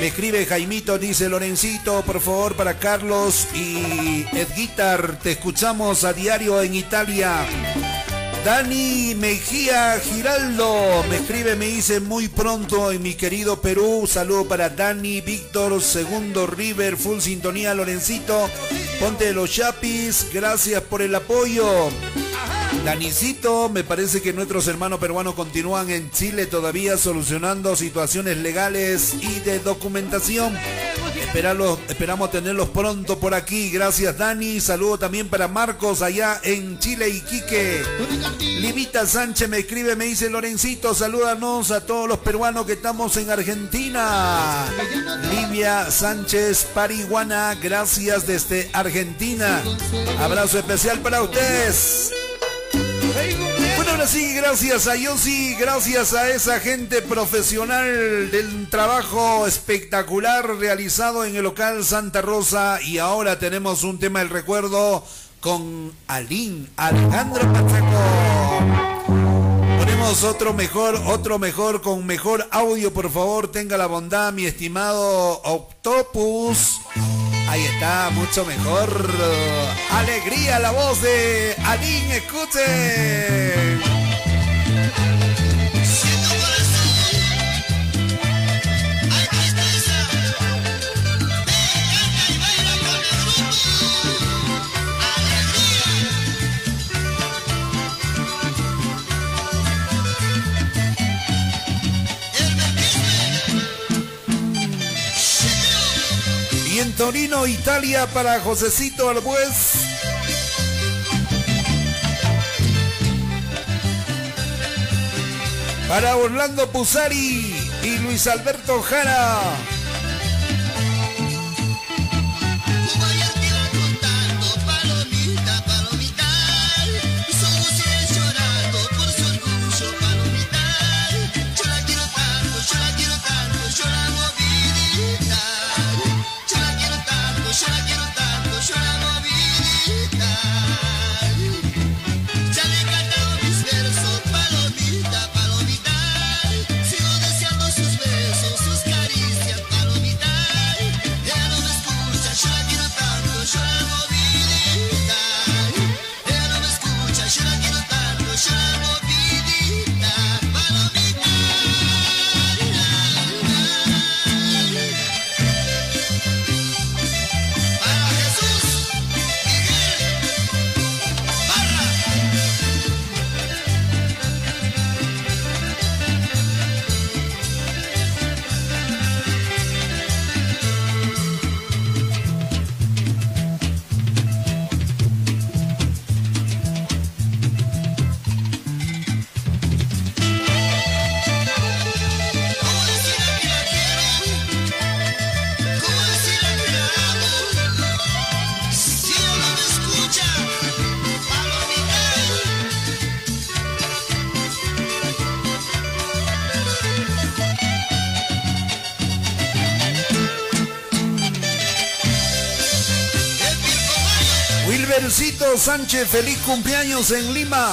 Me escribe Jaimito, dice, Lorencito, por favor, para Carlos y Edguitar, te escuchamos a diario en Italia. Dani Mejía Giraldo me escribe, me dice, muy pronto en mi querido Perú. Saludo para Dani, Víctor, Segundo River, full sintonía, Lorencito, ponte los chapis, gracias por el apoyo. Danicito, me parece que nuestros hermanos peruanos continúan en Chile todavía solucionando situaciones legales y de documentación. Esperarlos, esperamos tenerlos pronto por aquí. Gracias, Dani. Saludo también para Marcos allá en Chile, Iquique. Limita Sánchez me escribe, me dice: Lorencito, salúdanos a todos los peruanos que estamos en Argentina. Livia Sánchez Pariguana, gracias desde Argentina. Abrazo especial para ustedes. Bueno, ahora sí, gracias a Yossi, gracias a esa gente profesional del trabajo espectacular realizado en el local Santa Rosa. Y ahora tenemos un tema del recuerdo con Alín, Alejandro Pacheco. Ponemos otro mejor, otro mejor, con mejor audio, por favor, tenga la bondad, mi estimado Octopus. Ahí está, mucho mejor. Alegría la voz de Alín, escuchen. Siento corazón, alma extensa, me canta y baila con el rumbo. Alegría. Elmer Quispe. Y en Torino, Italia, para Josecito Arbues. Para Orlando Pusari y Luis Alberto Jara. Sánchez, feliz cumpleaños en Lima.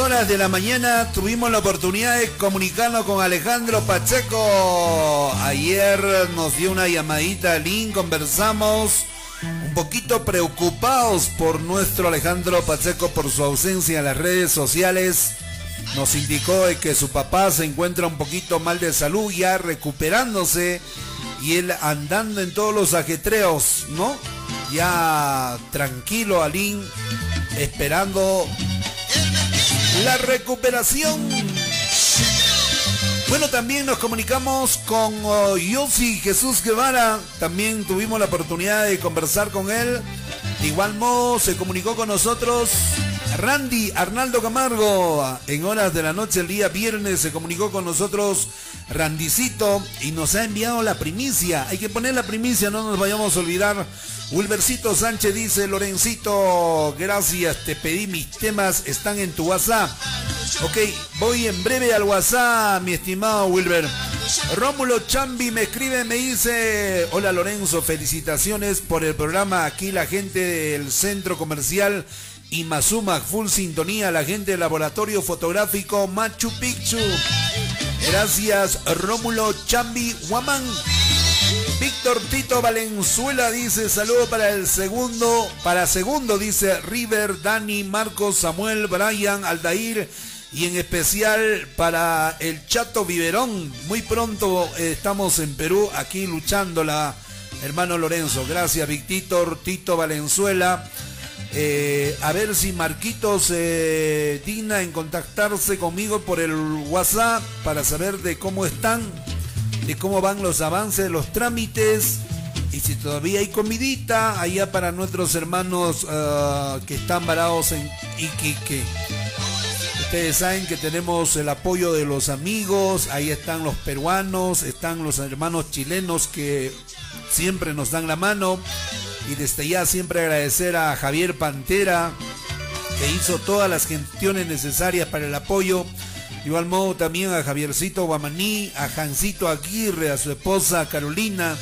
Horas de la mañana tuvimos la oportunidad de comunicarnos con Alejandro Pacheco. Ayer nos dio una llamadita a Lin, conversamos un poquito preocupados por nuestro Alejandro Pacheco, por su ausencia en las redes sociales. Nos indicó que su papá se encuentra un poquito mal de salud, ya recuperándose, y él andando en todos los ajetreos, ¿no? Ya tranquilo, Alín, esperando la recuperación. Bueno, también nos comunicamos con oh, Yossi Jesús Guevara. También tuvimos la oportunidad de conversar con él. De igual modo se comunicó con nosotros Randy Arnaldo Camargo. En horas de la noche, el día viernes, se comunicó con nosotros Randicito y nos ha enviado la primicia. Hay que poner la primicia, no nos vayamos a olvidar. Wilbercito Sánchez dice: Lorencito, gracias, te pedí mis temas, están en tu WhatsApp. Ok, voy en breve al WhatsApp, mi estimado Wilber. Rómulo Chambi me escribe, me dice: hola Lorenzo, felicitaciones por el programa. Aquí la gente del Centro Comercial y Mazuma, full sintonía, la gente del Laboratorio Fotográfico Machu Picchu. Gracias, Rómulo Chambi Guamán. Víctor Tito Valenzuela dice: saludo para el segundo, para segundo, dice River, Dani, Marcos, Samuel, Brian, Aldair, y en especial para el Chato Viverón. Muy pronto eh, estamos en Perú, aquí luchándola, hermano Lorenzo. Gracias, Víctor Tito Valenzuela. Eh, a ver si Marquito se digna en contactarse conmigo por el WhatsApp para saber de cómo están, de cómo van los avances de los trámites y si todavía hay comidita allá para nuestros hermanos uh, que están varados en Iquique. Ustedes saben que tenemos el apoyo de los amigos, ahí están los peruanos, están los hermanos chilenos que siempre nos dan la mano. Y desde ya siempre agradecer a Javier Pantera, que hizo todas las gestiones necesarias para el apoyo. De igual modo también a Javiercito Guamaní, a Jancito Aguirre, a su esposa Carolina,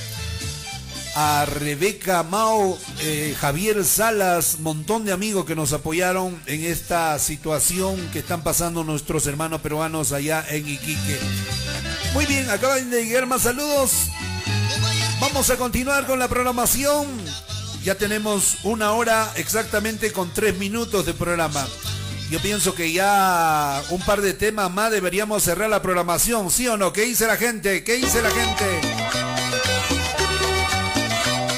a Rebeca Mao, eh, Javier Salas, montón de amigos que nos apoyaron en esta situación que están pasando nuestros hermanos peruanos allá en Iquique. Muy bien, acaban de llegar más saludos. Vamos a continuar con la programación. Ya tenemos una hora exactamente con tres minutos de programa. Yo pienso que ya un par de temas más deberíamos cerrar la programación, ¿sí o no? ¿Qué dice la gente? ¿Qué dice la gente?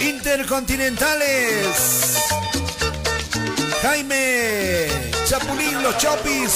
Intercontinentales. Jaime Chapulín, los Chopis.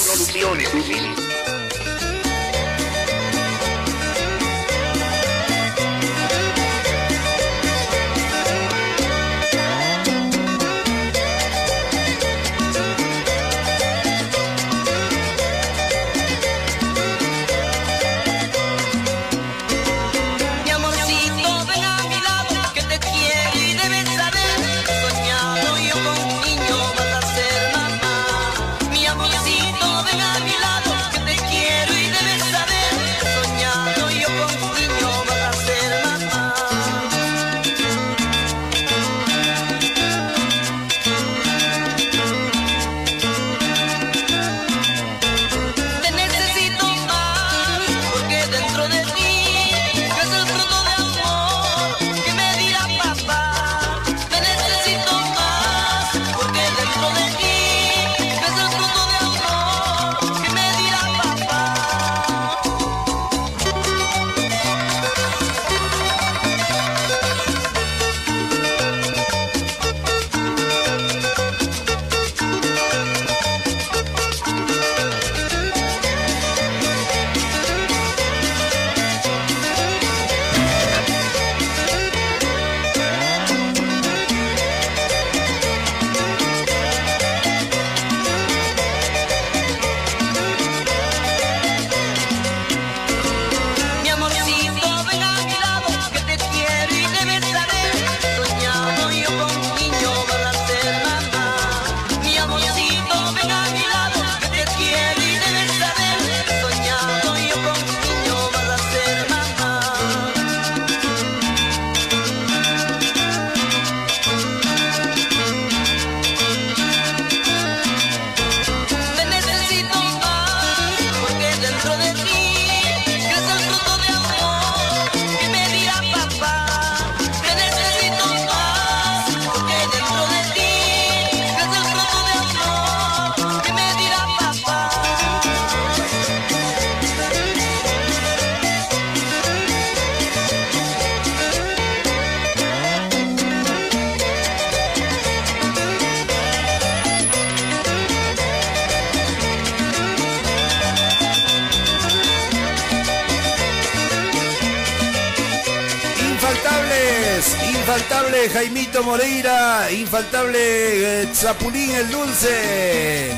infaltable Jaimito Moreira, infaltable eh, Chapulín el Dulce.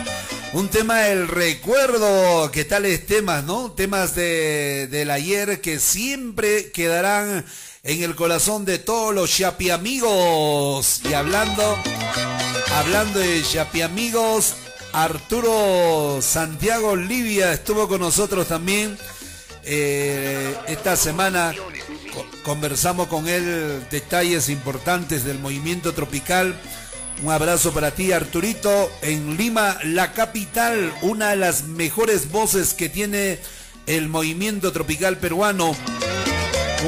Un tema del recuerdo, que tales temas, ¿no? Temas de, del ayer que siempre quedarán en el corazón de todos los chapiamigos. Y hablando, hablando de chapiamigos, Arturo Santiago Livia estuvo con nosotros también. Eh, esta semana conversamos con él detalles importantes del movimiento tropical. Un abrazo para ti, Arturito, en Lima, la capital, una de las mejores voces que tiene el movimiento tropical peruano.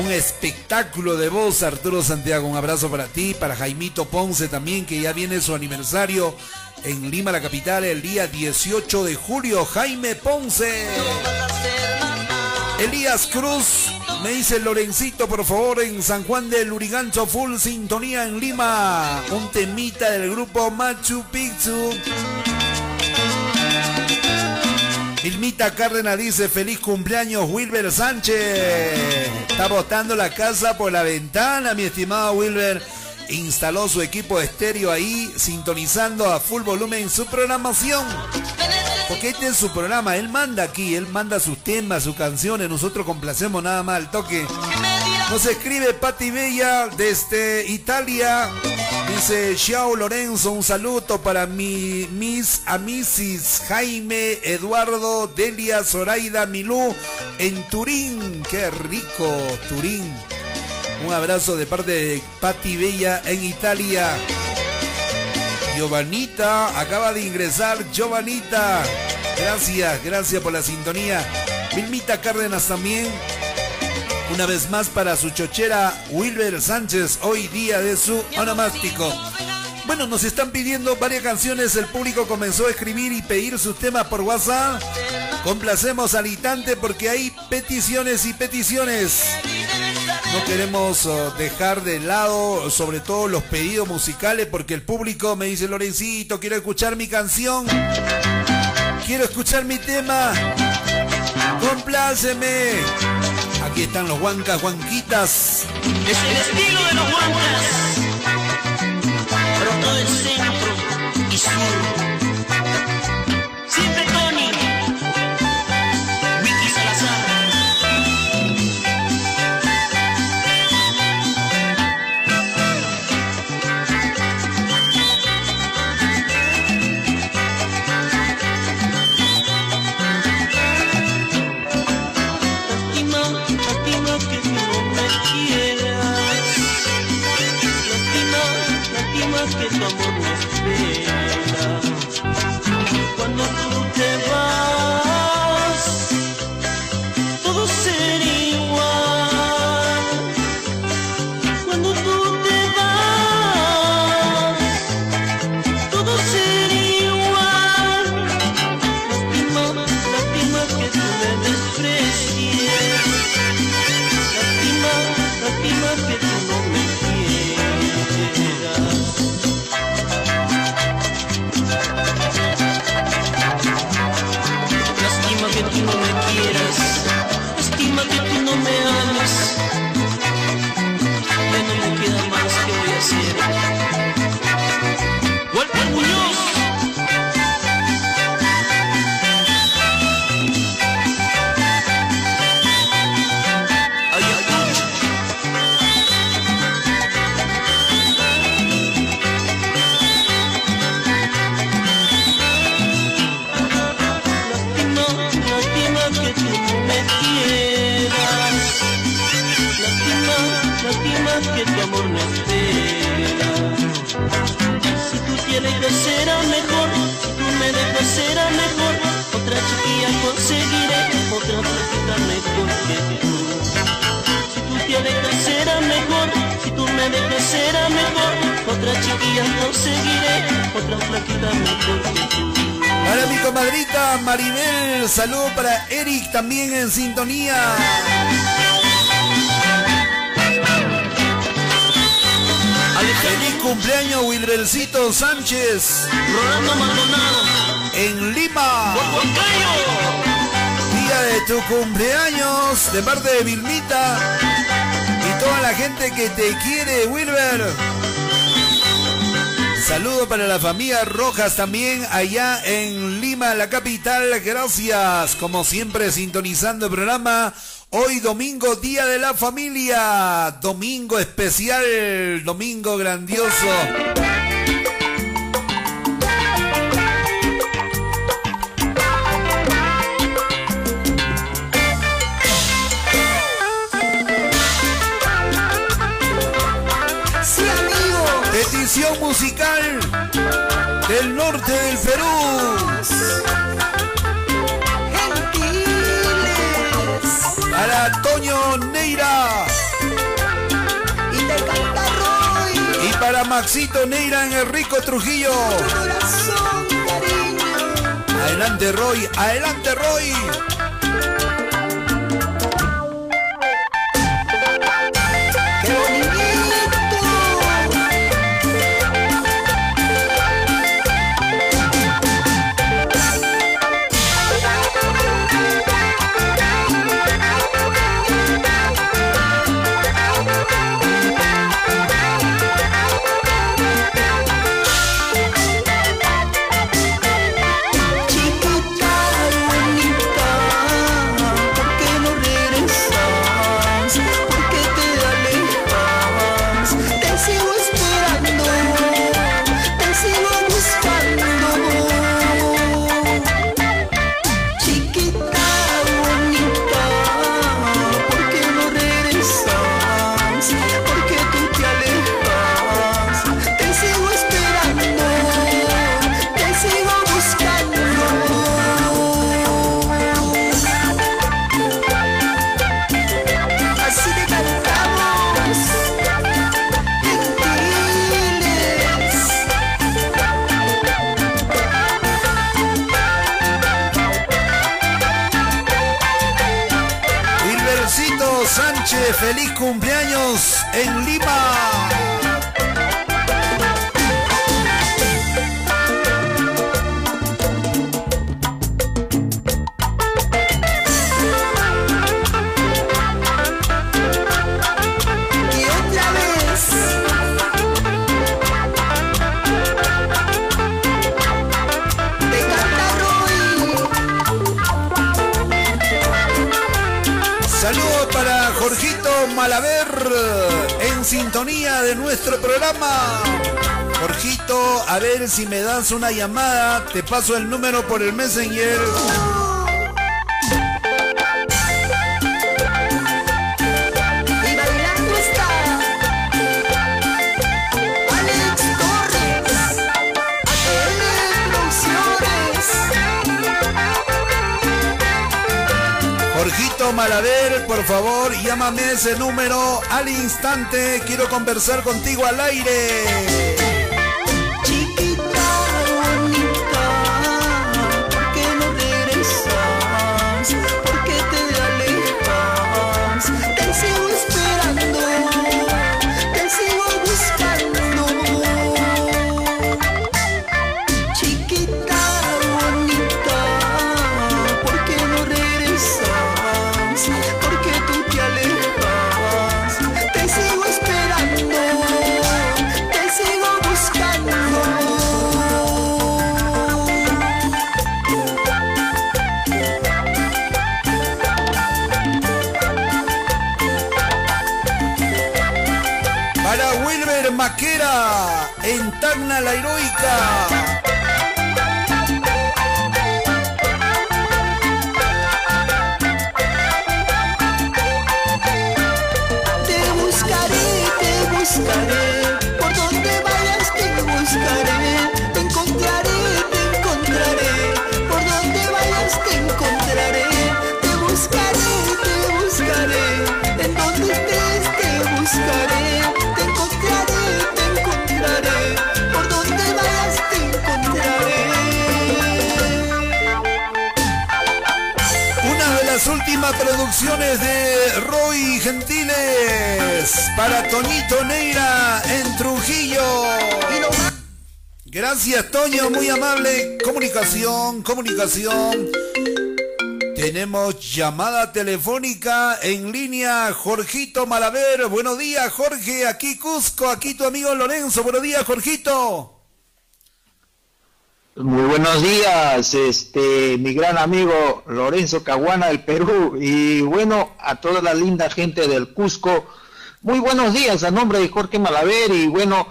Un espectáculo de voz, Arturo Santiago. Un abrazo para ti, para Jaimito Ponce también, que ya viene su aniversario en Lima, la capital, el día dieciocho de julio. Jaime Ponce. Elías Cruz me dice: Lorencito, por favor, en San Juan del Lurigancho, full sintonía en Lima. Un temita del grupo Machu Picchu. Ilmita Cárdenas dice: feliz cumpleaños, Wilber Sánchez. Está botando la casa por la ventana, mi estimado Wilber. Instaló su equipo de estéreo ahí, sintonizando a full volumen en su programación. Porque este es su programa, él manda aquí, él manda sus temas, sus canciones, nosotros complacemos nada más al toque. Nos escribe Pati Bella desde Italia, dice: ciao Lorenzo, un saludo para mi, mis amisis Jaime, Eduardo, Delia, Zoraida, Milú, en Turín. Qué rico, Turín. Un abrazo de parte de Pati Bella en Italia. Giovanita, acaba de ingresar Giovanita. Gracias, gracias por la sintonía. Vilmita Cárdenas también. Una vez más para su chochera Wilber Sánchez, hoy día de su onomástico. Bueno, nos están pidiendo varias canciones, el público comenzó a escribir y pedir sus temas por WhatsApp. Complacemos al instante porque hay peticiones y peticiones. No queremos dejar de lado, sobre todo, los pedidos musicales, porque el público me dice: Lorencito, quiero escuchar mi canción, quiero escuchar mi tema, compláceme. Aquí están los huancas, huanquitas. Es el estilo de los huancas, pero todo el centro y sur. También en sintonía. Feliz cumpleaños, Wilbercito Sánchez. Rolando Maldonado. En Lima. Día de tu cumpleaños, de parte de Vilmita. toda la gente que te quiere, Wilber. Saludo para la familia Rojas también allá en Lima, la capital. Gracias, como siempre, sintonizando el programa. Hoy domingo, Día de la Familia. Domingo especial, domingo grandioso. Edición musical del norte del Perú. Gentiles. Para Toño Neira. Y te canta Roy. Y para Maxito Neira en el rico Trujillo. Tu corazón, cariño. Adelante Roy, adelante Roy. ¡Feliz cumpleaños en Lima! Sintonía de nuestro programa. Jorgito, a ver si me das una llamada. Te paso el número por el Messenger. Y bailando está Alex Torres, A T L Producciones. Jorgito Malaver, por favor, llámame ese número al instante. Quiero conversar contigo al aire. En Tacna la Heroica. Te buscaré, te buscaré, por donde vayas te buscaré, te encontraré, te encontraré, por donde vayas te encontraré, te buscaré, te buscaré, en donde estés te buscaré. Últimas producciones de Roy Gentiles para Toñito Neira en Trujillo. Gracias Toño, muy amable. Comunicación, comunicación. Tenemos llamada telefónica en línea, Jorgito Malaver. Buenos días, Jorge. Aquí Cusco, aquí tu amigo Lorenzo. Buenos días, Jorgito. Muy buenos días, este, mi gran amigo Lorenzo Caguana del Perú. Y bueno, a toda la linda gente del Cusco, muy buenos días a nombre de Jorge Malaver. Y bueno,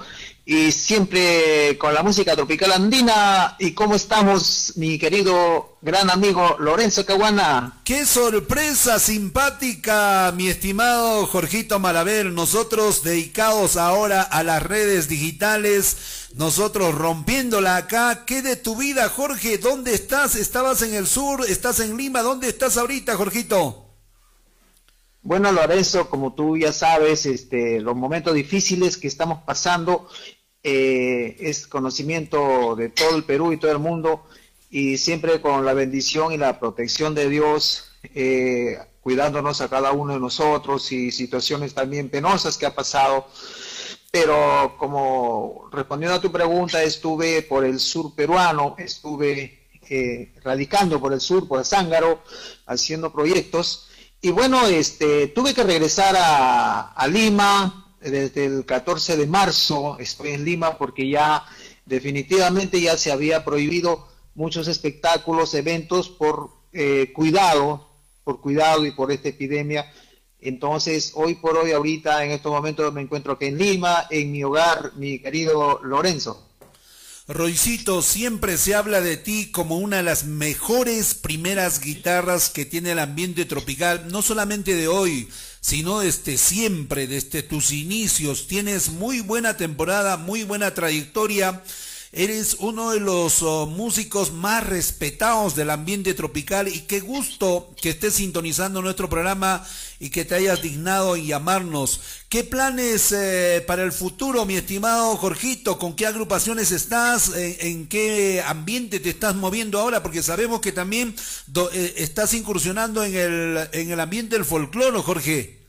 y siempre con la música tropical andina. ¿Y cómo estamos, mi querido gran amigo Lorenzo Caguana? ¡Qué sorpresa simpática, mi estimado Jorgito Malaver! Nosotros dedicados ahora a las redes digitales, nosotros rompiéndola acá. ¿Qué de tu vida, Jorge? ¿Dónde estás? ¿Estabas en el sur? ¿Estás en Lima? ¿Dónde estás ahorita, Jorgito? Bueno, Lorenzo, como tú ya sabes, este, los momentos difíciles que estamos pasando eh, es conocimiento de todo el Perú y todo el mundo, y siempre con la bendición y la protección de Dios, eh, cuidándonos a cada uno de nosotros y situaciones también penosas que ha pasado. Pero como respondiendo a tu pregunta, estuve por el sur peruano, estuve eh, radicando por el sur, por Azángaro, haciendo proyectos. Y bueno, este, tuve que regresar a, a Lima desde el catorce de marzo, estoy en Lima porque ya definitivamente ya se había prohibido muchos espectáculos, eventos por eh, cuidado, por cuidado y por esta epidemia. Entonces, hoy por hoy, ahorita, en estos momentos me encuentro aquí en Lima, en mi hogar, mi querido Lorenzo. Roycito, siempre se habla de ti como una de las mejores primeras guitarras que tiene el ambiente tropical, no solamente de hoy, sino desde siempre, desde tus inicios. Tienes muy buena temporada, muy buena trayectoria. Eres uno de los oh, músicos más respetados del ambiente tropical, y qué gusto que estés sintonizando nuestro programa y que te hayas dignado en llamarnos. ¿Qué planes eh, para el futuro, mi estimado Jorgito? ¿Con qué agrupaciones estás? ¿En, en qué ambiente te estás moviendo ahora? Porque sabemos que también do, eh, estás incursionando en el, en el ambiente del folclore, Jorge.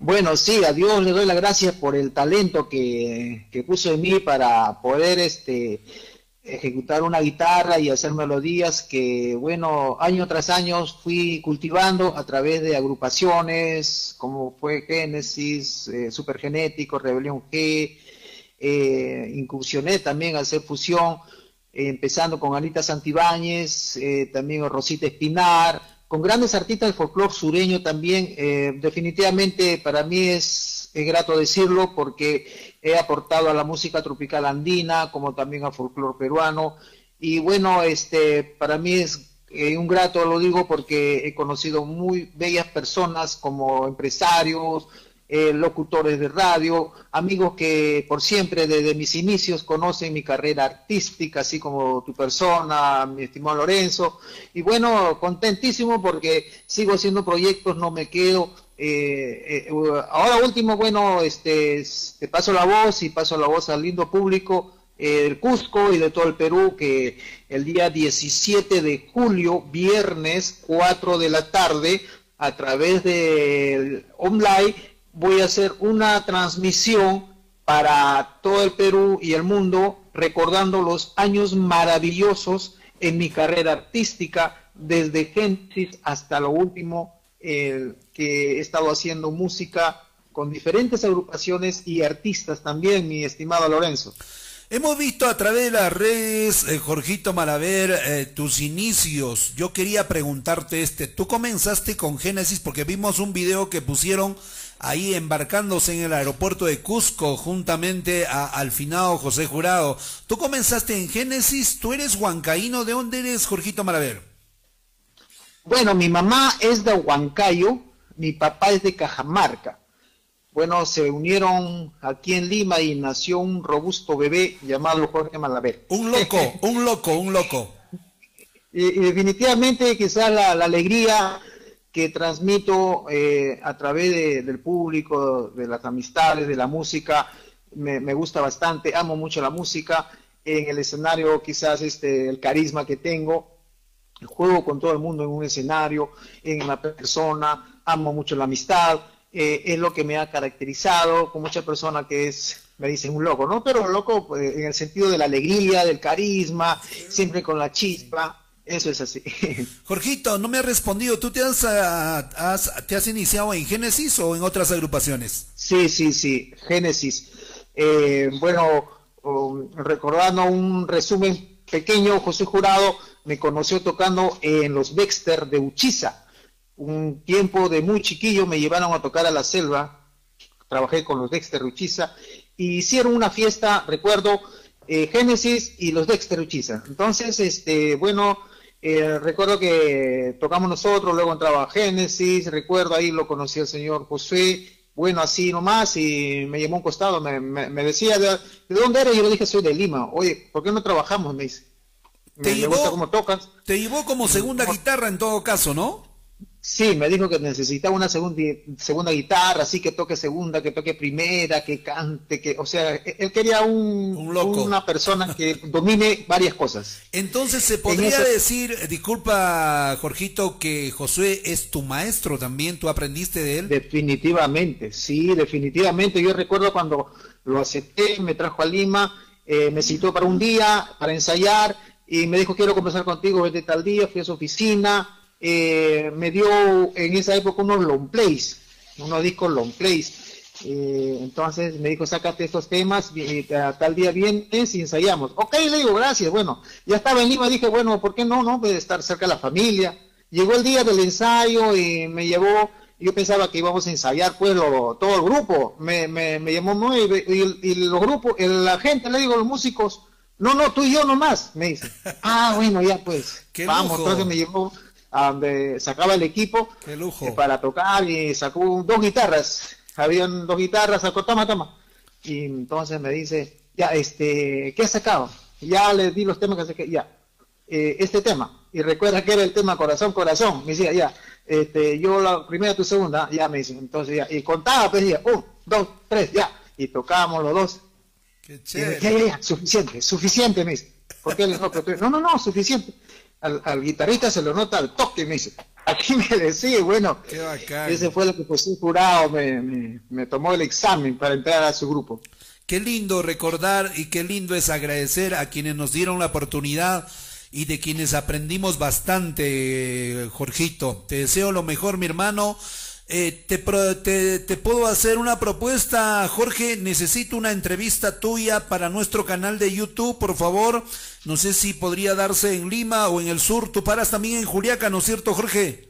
Bueno, sí, a Dios le doy las gracias por el talento que, que puso en mí para poder este, ejecutar una guitarra y hacer melodías que, bueno, año tras año fui cultivando a través de agrupaciones como fue Génesis, eh, Supergenético, Rebelión G, eh, incursioné también a hacer fusión, eh, empezando con Anita Santibáñez, eh, también Rosita Espinar, con grandes artistas del folclore sureño también. Eh, definitivamente para mí es, es grato decirlo, porque he aportado a la música tropical andina, como también al folclore peruano. Y bueno, este, para mí es eh, un grato, lo digo, porque he conocido muy bellas personas como empresarios, eh, locutores de radio, amigos que por siempre desde mis inicios conocen mi carrera artística, así como tu persona, mi estimado Lorenzo. Y bueno, contentísimo porque sigo haciendo proyectos, no me quedo. Eh, eh, ahora último, bueno, este, te paso la voz y paso la voz al lindo público eh, del Cusco y de todo el Perú, que el día diecisiete de julio, viernes, cuatro de la tarde, a través del online, voy a hacer una transmisión para todo el Perú y el mundo, recordando los años maravillosos en mi carrera artística, desde Génesis hasta lo último, eh, que he estado haciendo música con diferentes agrupaciones y artistas también, mi estimado Lorenzo. Hemos visto a través de las redes, eh, Jorgito Malaver, eh, tus inicios. Yo quería preguntarte este, tú comenzaste con Génesis, porque vimos un video que pusieron ahí embarcándose en el aeropuerto de Cusco, juntamente a, al finado José Jurado. Tú comenzaste en Génesis, tú eres huancaíno. ¿De dónde eres, Jorgito Malaver? Bueno, mi mamá es de Huancayo, mi papá es de Cajamarca. Bueno, se unieron aquí en Lima y nació un robusto bebé llamado Jorge Malaver. Un loco, un loco, un loco. Y, y definitivamente quizás la, la alegría que transmito eh, a través de, del público, de las amistades, de la música, me, me gusta bastante, amo mucho la música. En el escenario quizás este, el carisma que tengo, juego con todo el mundo en un escenario, en una persona, amo mucho la amistad. Eh, es lo que me ha caracterizado, con muchas personas que es, me dicen un loco, ¿no? Pero loco pues, en el sentido de la alegría, del carisma, siempre con la chispa, Eso es así. Jorgito, no me has respondido. ¿Tú te has, a, has, te has iniciado en Génesis o en otras agrupaciones? Sí, sí, sí, Génesis. Eh, bueno, um, recordando un resumen pequeño, José Jurado me conoció tocando en los Baxter de Uchiza. Un tiempo de muy chiquillo me llevaron a tocar a la selva, trabajé con los Dexter Uchiza, y e hicieron una fiesta, recuerdo, eh, Génesis y los Dexter Uchiza. Entonces, este, bueno, eh, recuerdo que tocamos nosotros, luego entraba Génesis, recuerdo ahí lo conocí al señor José, bueno, así nomás, y me llamó a un costado, me, me, me decía, ¿de, ¿de dónde eres? Yo le dije, soy de Lima. Oye, ¿por qué no trabajamos? Me dice, me, ¿Te me llevó, gusta cómo tocas. Te llevó como segunda como... guitarra en todo caso, ¿no? Sí, me dijo que necesitaba una segunda, segunda guitarra, así que toque segunda, que toque primera, que cante, que, o sea, él quería un, un loco. una persona que domine varias cosas. Entonces se podría en esa... decir, disculpa Jorgito, que Josué es tu maestro también, ¿tú aprendiste de él? Definitivamente, sí, definitivamente. Yo recuerdo cuando lo acepté, me trajo a Lima, eh, me citó para un día, para ensayar, y me dijo, quiero conversar contigo desde tal día, fui a su oficina. Eh, me dio en esa época unos long plays, unos discos long plays, eh, entonces me dijo, sácate estos temas, eh, tal día vienes y ensayamos. Ok, le digo, gracias. Bueno, ya estaba en Lima, dije, bueno, ¿por qué no? no de estar cerca de la familia. Llegó el día del ensayo y me llevó, yo pensaba que íbamos a ensayar pues lo, todo el grupo, me, me, me llamó muy, y, y los grupos, la gente, le digo, los músicos, no, no, tú y yo nomás, me dice. Ah, bueno, ya pues, vamos. Entonces me llevó a donde sacaba el equipo. Qué lujo. Eh, para tocar, y sacó dos guitarras, habían dos guitarras, sacó tama, tama, y entonces me dice, ya, este, ¿qué has sacado? Ya le di los temas que saqué, ya, eh, este tema, y recuerda que era el tema Corazón, Corazón, me decía, ya, este, yo la primera, tu segunda, ya, me dice, entonces ya, y contaba, pues ya, un, dos, tres, ya, y tocábamos los dos. Qué chévere. Ya, ya, ya, suficiente, suficiente, me dice, porque él dijo, no, no, no, suficiente. Al, al guitarrista se lo nota al toque, me dice. Aquí me decía, bueno, qué bacán. Ese fue lo que José Jurado me, me, me tomó el examen para entrar a su grupo. Qué lindo recordar y qué lindo es agradecer a quienes nos dieron la oportunidad y de quienes aprendimos bastante, Jorgito. Te deseo lo mejor, mi hermano. Eh, te, te, te puedo hacer una propuesta, Jorge. Necesito una entrevista tuya para nuestro canal de YouTube, por favor. No sé si podría darse en Lima o en el sur. Tú paras también en Juliaca, ¿no es cierto, Jorge?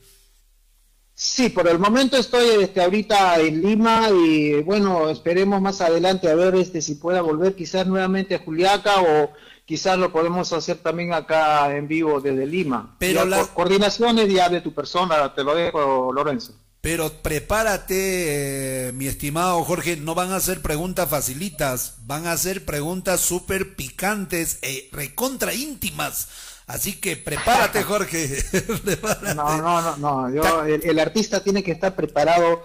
Sí, por el momento estoy este, ahorita en Lima, y bueno, esperemos más adelante a ver este si pueda volver quizás nuevamente a Juliaca, o quizás lo podemos hacer también acá en vivo desde Lima. Pero las coordinaciones ya de tu persona, te lo dejo, Lorenzo. Pero prepárate, eh, mi estimado Jorge, no van a ser preguntas facilitas, van a ser preguntas súper picantes e recontra íntimas. Así que prepárate, Jorge. Prepárate. No, no, no, no. Yo, el, el artista tiene que estar preparado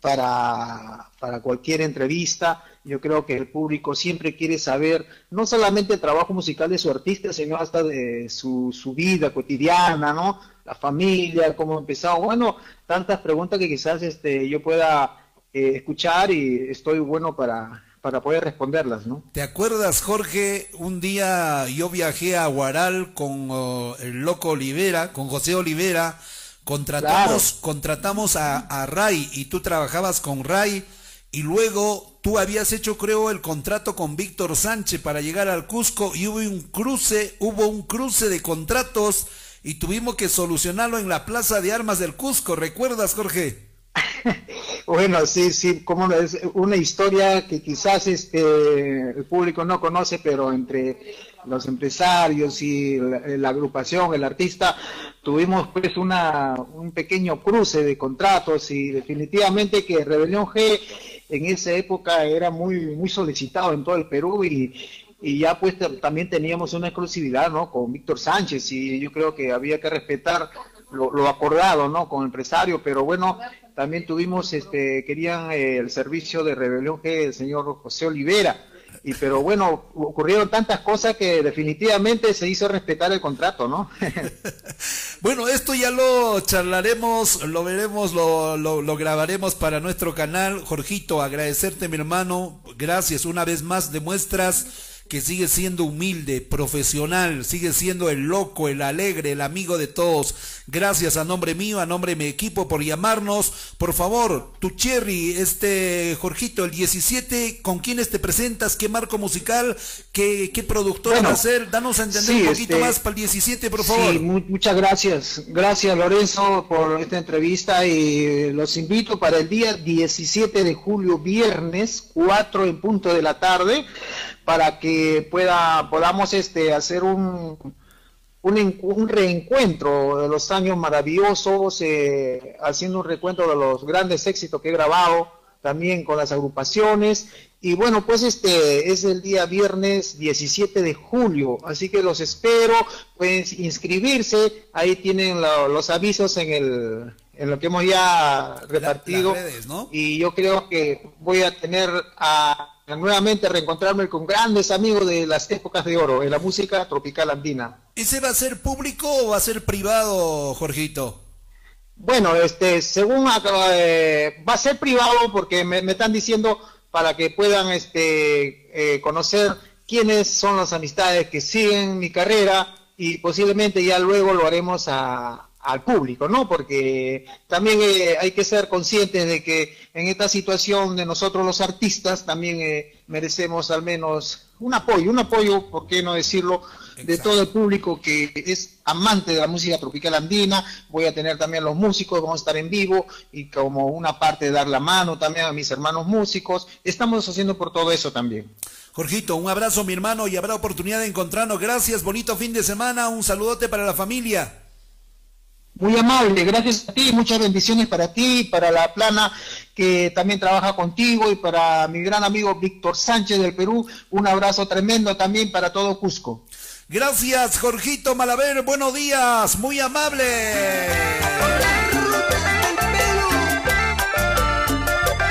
para, para cualquier entrevista. Yo creo que el público siempre quiere saber no solamente el trabajo musical de su artista, sino hasta de su, su vida cotidiana, ¿no? La familia, cómo empezó, bueno, tantas preguntas que quizás este yo pueda eh, escuchar, y estoy bueno para, para poder responderlas, ¿no? ¿Te acuerdas, Jorge? Un día yo viajé a Huaral con oh, el loco Olivera, con José Olivera, contratamos, claro. contratamos a, a Ray, y tú trabajabas con Ray, y luego tú habías hecho, creo, el contrato con Víctor Sánchez para llegar al Cusco, y hubo un cruce, hubo un cruce de contratos, y tuvimos que solucionarlo en la Plaza de Armas del Cusco, ¿recuerdas, Jorge? Bueno, sí, sí, como es una historia que quizás este el público no conoce, pero entre los empresarios y la, la agrupación, el artista, tuvimos pues una un pequeño cruce de contratos, y definitivamente que Rebelión G en esa época era muy, muy solicitado en todo el Perú, y y ya pues también teníamos una exclusividad, ¿no? Con Víctor Sánchez, y yo creo que había que respetar lo, lo acordado, ¿no? Con el empresario, pero bueno, también tuvimos, este, querían eh, el servicio de Rebelión G, el señor José Olivera, y pero bueno, ocurrieron tantas cosas que definitivamente se hizo respetar el contrato, ¿no? Bueno, esto ya lo charlaremos, lo veremos, lo, lo, lo grabaremos para nuestro canal. Jorgito, agradecerte, mi hermano, gracias una vez más, demuestras que sigue siendo humilde, profesional, sigue siendo el loco, el alegre, el amigo de todos. Gracias a nombre mío, a nombre de mi equipo por llamarnos. Por favor, tu Cherry, este Jorgito, el diecisiete, ¿con quiénes te presentas? ¿Qué marco musical? ¿Qué, qué productor bueno, va a ser? Danos a entender sí, un poquito este, más para el diecisiete, por favor. Sí, mu muchas gracias. Gracias, Lorenzo, por esta entrevista y los invito para el día diecisiete de julio, viernes, cuatro en punto de la tarde, para que pueda podamos este hacer un un, un reencuentro de los años maravillosos, eh, haciendo un recuento de los grandes éxitos que he grabado también con las agrupaciones. Y bueno, pues este es el día viernes diecisiete de julio, así que los espero. Pueden inscribirse, ahí tienen lo, los avisos en el en lo que hemos ya repartido la, las redes, ¿no? Y yo creo que voy a tener a nuevamente reencontrarme con grandes amigos de las épocas de oro en la música tropical andina. ¿Ese va a ser público o va a ser privado, Jorgito? Bueno, este, según eh, va a ser privado porque me, me están diciendo para que puedan este, eh, conocer quiénes son las amistades que siguen mi carrera y posiblemente ya luego lo haremos a, al público, ¿no? Porque también eh, hay que ser conscientes de que en esta situación de nosotros los artistas también eh, merecemos al menos un apoyo, un apoyo, ¿por qué no decirlo? De Exacto. todo el público que es amante de la música tropical andina. Voy a tener también los músicos, vamos a estar en vivo y como una parte de dar la mano también a mis hermanos músicos. Estamos haciendo por todo eso también. Jorgito, un abrazo mi hermano y habrá oportunidad de encontrarnos. Gracias, bonito fin de semana, un saludote para la familia. Muy amable, gracias a ti, muchas bendiciones para ti, para La Plana, que también trabaja contigo, y para mi gran amigo Víctor Sánchez del Perú, un abrazo tremendo también para todo Cusco. Gracias, Jorgito Malaver, buenos días, muy amable. Por la ruta del Perú,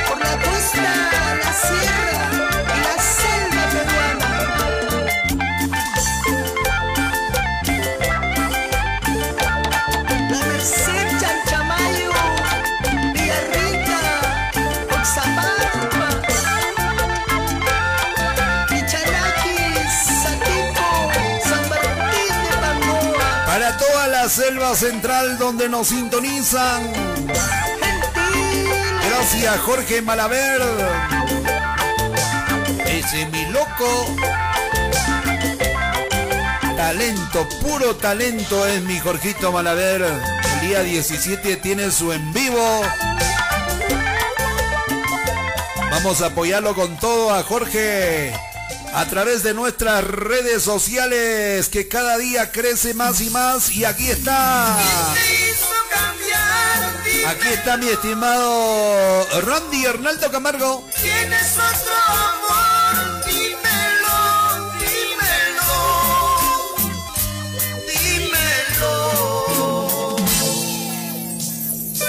por la costa, la sierra y la selva peruana. La Merced, Chanchamayo, Villarrica, Oxapá. Selva Central donde nos sintonizan. Gracias, Jorge Malaver. Ese mi loco. Talento, puro talento es mi Jorgito Malaver. El día diecisiete tiene su en vivo. Vamos a apoyarlo con todo a Jorge. A través de nuestras redes sociales, que cada día crece más y más. Y aquí está. Aquí está mi estimado Randy Arnaldo Camargo. Tienes otro amor, dímelo,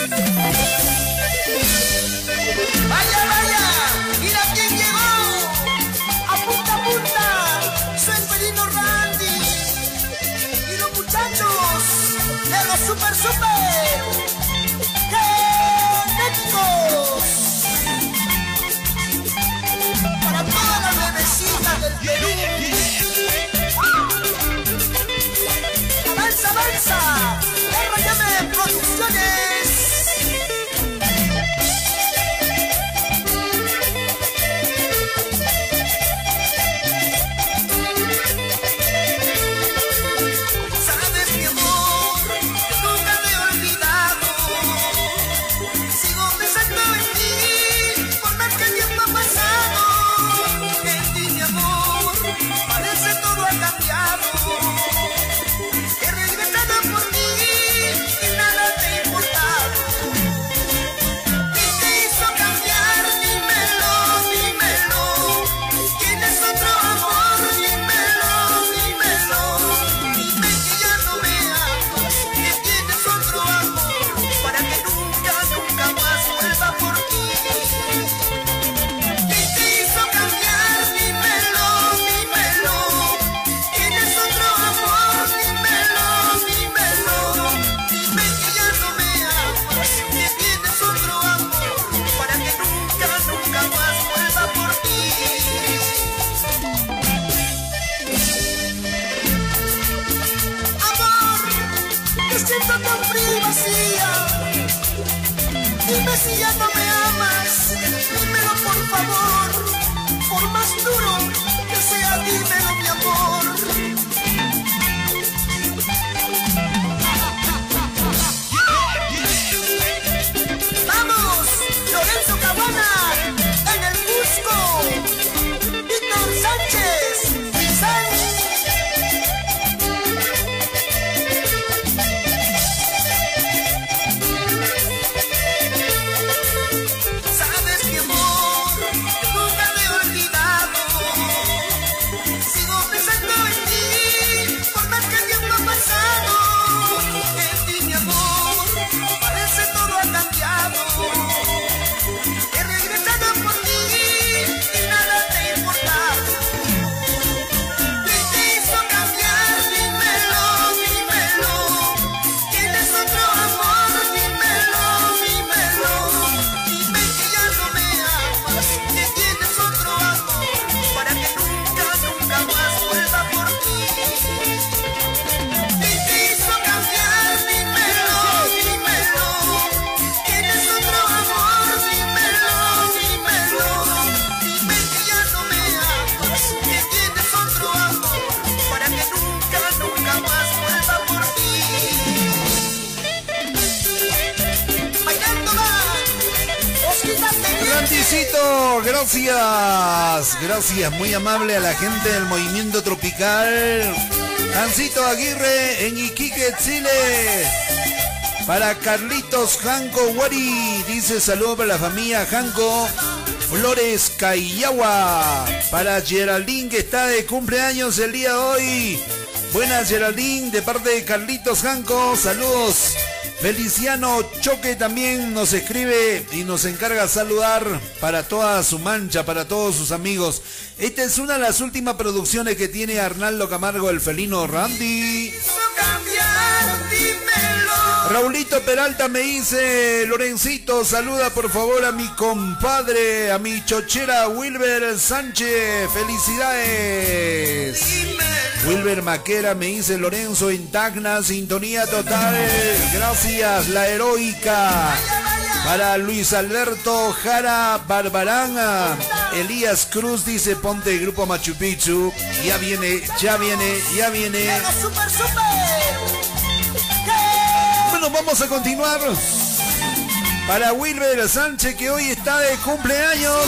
dímelo, dímelo. Vaya, vaya, mira quién llegó. De los super super genéticos para todas las bebecitas del Perú. Avanza, avanza, R M Producciones. Pasado en ti, mi amor. siento tan fría y vacía. Dime si ya no me amas, dímelo por favor. Por más duro que sea, dímelo mi amor. ¡Vamos! ¡Lorenzo Caguana! ¡En el Cusco! ¡Víctor Sánchez! Gracias, gracias, muy amable a la gente del movimiento tropical. Jancito Aguirre en Iquique, Chile. Para Carlitos Janco Wari, dice saludos para la familia Janco Flores Cayagua. Para Geraldine, que está de cumpleaños el día de hoy. Buenas Geraldine, de parte de Carlitos Janco, saludos. Feliciano Choque también nos escribe y nos encarga saludar para toda su mancha, para todos sus amigos. Esta es una de las últimas producciones que tiene Arnaldo Camargo, el felino Randy. Raulito Peralta me dice, Lorencito, saluda por favor a mi compadre, a mi chochera Wilber Sánchez, felicidades. Wilber Maquera me dice, Lorenzo en Tacna, sintonía total, gracias, la heroica. Para Luis Alberto Jara Barbarana, Elías Cruz dice, ponte el grupo Machu Picchu, ya viene, ya viene, ya viene. Super, super. Bueno, vamos a continuar. Para Wilber Sánchez, que hoy está de cumpleaños.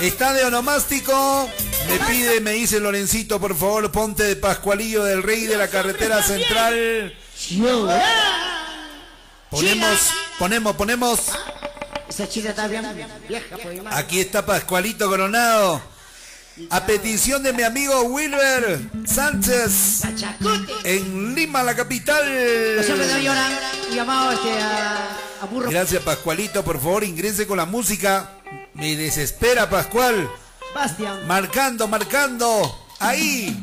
Está de onomástico. Me pide, me dice Lorencito, por favor, ponte de Pascualillo del Rey de la Carretera Central. Ponemos, ponemos, ponemos. Esa chica está bien vieja. Aquí está Pascualito Coronado. A petición de mi amigo Wilber Sánchez en Lima, la capital. Gracias Pascualito, por favor ingrese con la música. Me desespera Pascual. Marcando, marcando. Ahí.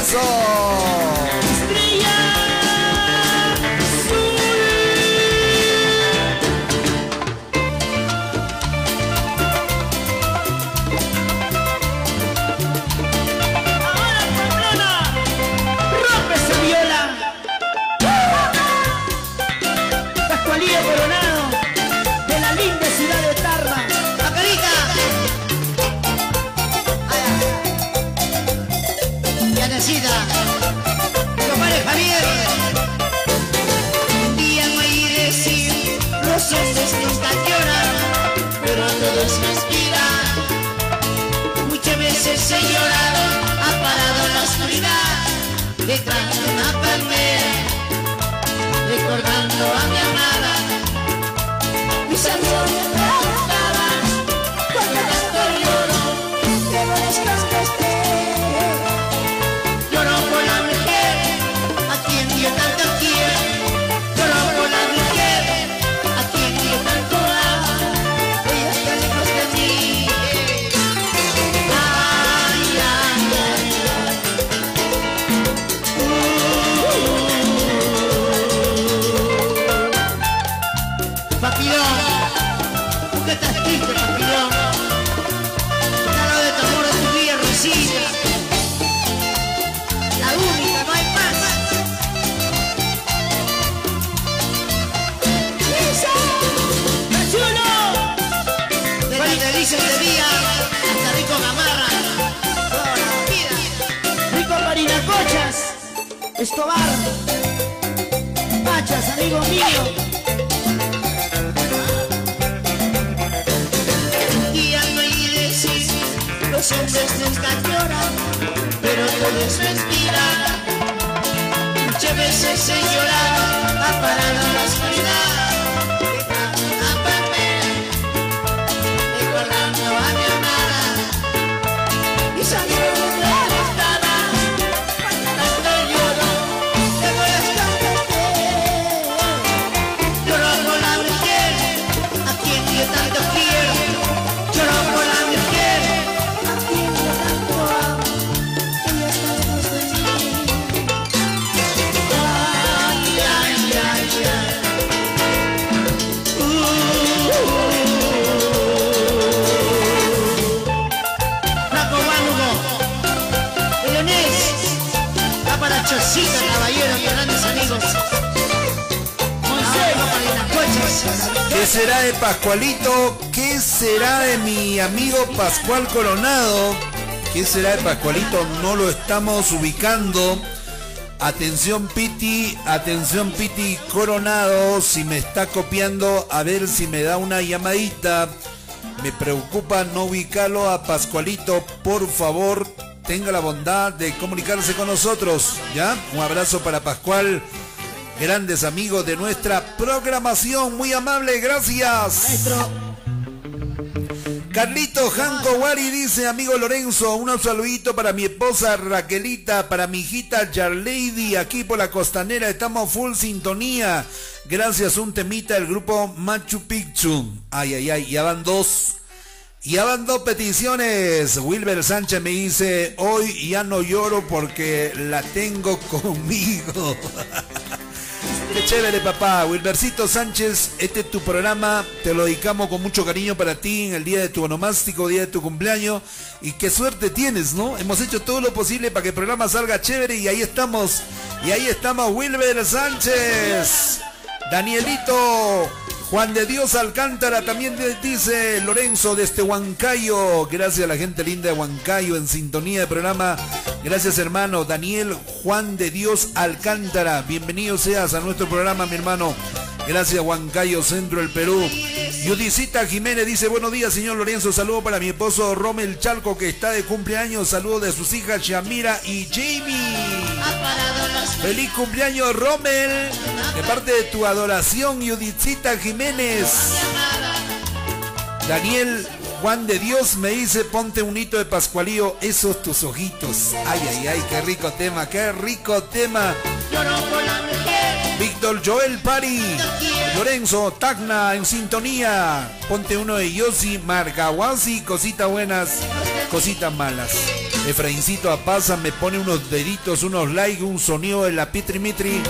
Eso. Un día no hay decir rosas estos tan lloran, pero a todos me inspiran. Muchas veces se llora, ha parado la oscuridad detrás de una palmera, recordando a mi amada. Mis amigos me preguntaban cuando tanto lloro, te no dejas que esté. Lloro por la mujer a quien yo tanto quiero, lloro por la mujer a quien yo tanto amo, ella está lejos de mí. Ay, ay, ay, ay. Uh, uh, uh. Pachas, amigo mío. Los hombres te están llorando, pero todo es mentira. Muchas veces he llorado, ha parado la oscuridad. A papel, recordando a mi amada. Y salió de la estada, cuando lloro, te voy a escapar. Lloro con la mujer, a quien yo tanto quiero. Lloro con la mujer. Chocita, caballero, y grandes amigos. ¿Qué será de Pascualito? ¿Qué será de mi amigo Pascual Coronado? ¿Qué será de Pascualito? No lo estamos ubicando. Atención Piti, atención Piti Coronado, si me está copiando, a ver si me da una llamadita. Me preocupa no ubicarlo a Pascualito, por favor. Tenga la bondad de comunicarse con nosotros, ¿ya? Un abrazo para Pascual, grandes amigos de nuestra programación, muy amable, gracias. Maestro. Carlito Janco Wari dice, amigo Lorenzo, un saludito para mi esposa Raquelita, para mi hijita Yarlady, aquí por la costanera, estamos full sintonía. Gracias, un temita del grupo Machu Picchu. Ay, ay, ay, ya van dos. Ya van dos peticiones. Wilber Sánchez me dice, hoy ya no lloro porque la tengo conmigo. Qué chévere, papá. Wilbercito Sánchez, este es tu programa, te lo dedicamos con mucho cariño para ti en el día de tu onomástico, día de tu cumpleaños. Y qué suerte tienes, ¿no? Hemos hecho todo lo posible para que el programa salga chévere y ahí estamos. Y ahí estamos, Wilber Sánchez. Danielito Juan de Dios Alcántara también dice, Lorenzo desde Huancayo, gracias a la gente linda de Huancayo en sintonía de programa, gracias hermano. Daniel Juan de Dios Alcántara, bienvenido seas a nuestro programa mi hermano, gracias Huancayo, centro del Perú. Judicita Jiménez dice, buenos días señor Lorenzo, saludo para mi esposo Romel Chalco que está de cumpleaños, saludo de sus hijas Yamira y Jamie. Feliz cumpleaños Romel, de parte de tu adoración Judicita Jiménez. Jiménez. Daniel Juan de Dios me dice, ponte un hito de Pascualío, esos tus ojitos. Ay, ay, ay, qué rico tema, qué rico tema. Víctor Joel Pari, Lorenzo Tacna en sintonía. Ponte uno de Yossi Margahuasi, cositas buenas, cositas malas. Efraincito Apaza me pone unos deditos, unos likes, un sonido de la Pitri Mitri.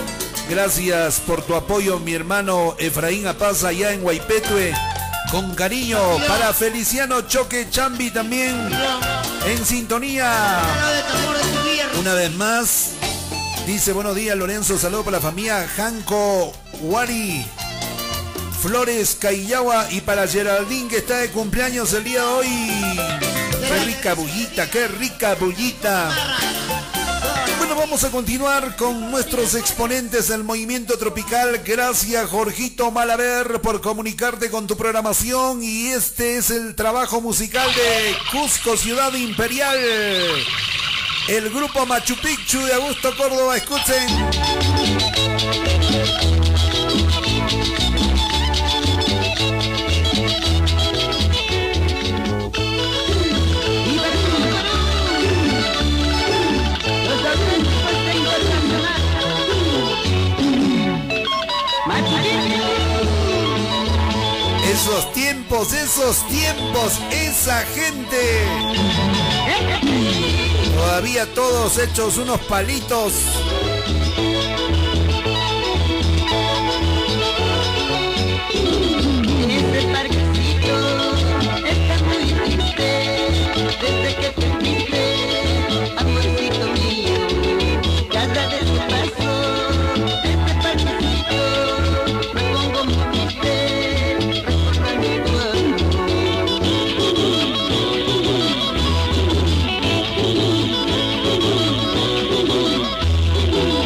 Gracias por tu apoyo, mi hermano Efraín Apaza, allá en Guaipetue. Con cariño para Feliciano Choque Chambi también, en sintonía. Una vez más, dice, buenos días, Lorenzo, saludo para la familia Janco Wari Flores Caillawa y para Geraldine, que está de cumpleaños el día de hoy. Qué rica bullita, qué rica bullita. Bueno, vamos a continuar con nuestros exponentes del movimiento tropical. Gracias, Jorgito Malaver, por comunicarte con tu programación. Y este es el trabajo musical de Cusco Ciudad Imperial. El grupo Machu Picchu de Augusto Córdoba. Escuchen. Esos tiempos, esos tiempos, esa gente. Todavía todos hechos unos palitos. En este parquecito está muy triste desde que te fuiste, amorcito mío. Cada vez que paso de este parquecito me pongo muy triste. Thank you.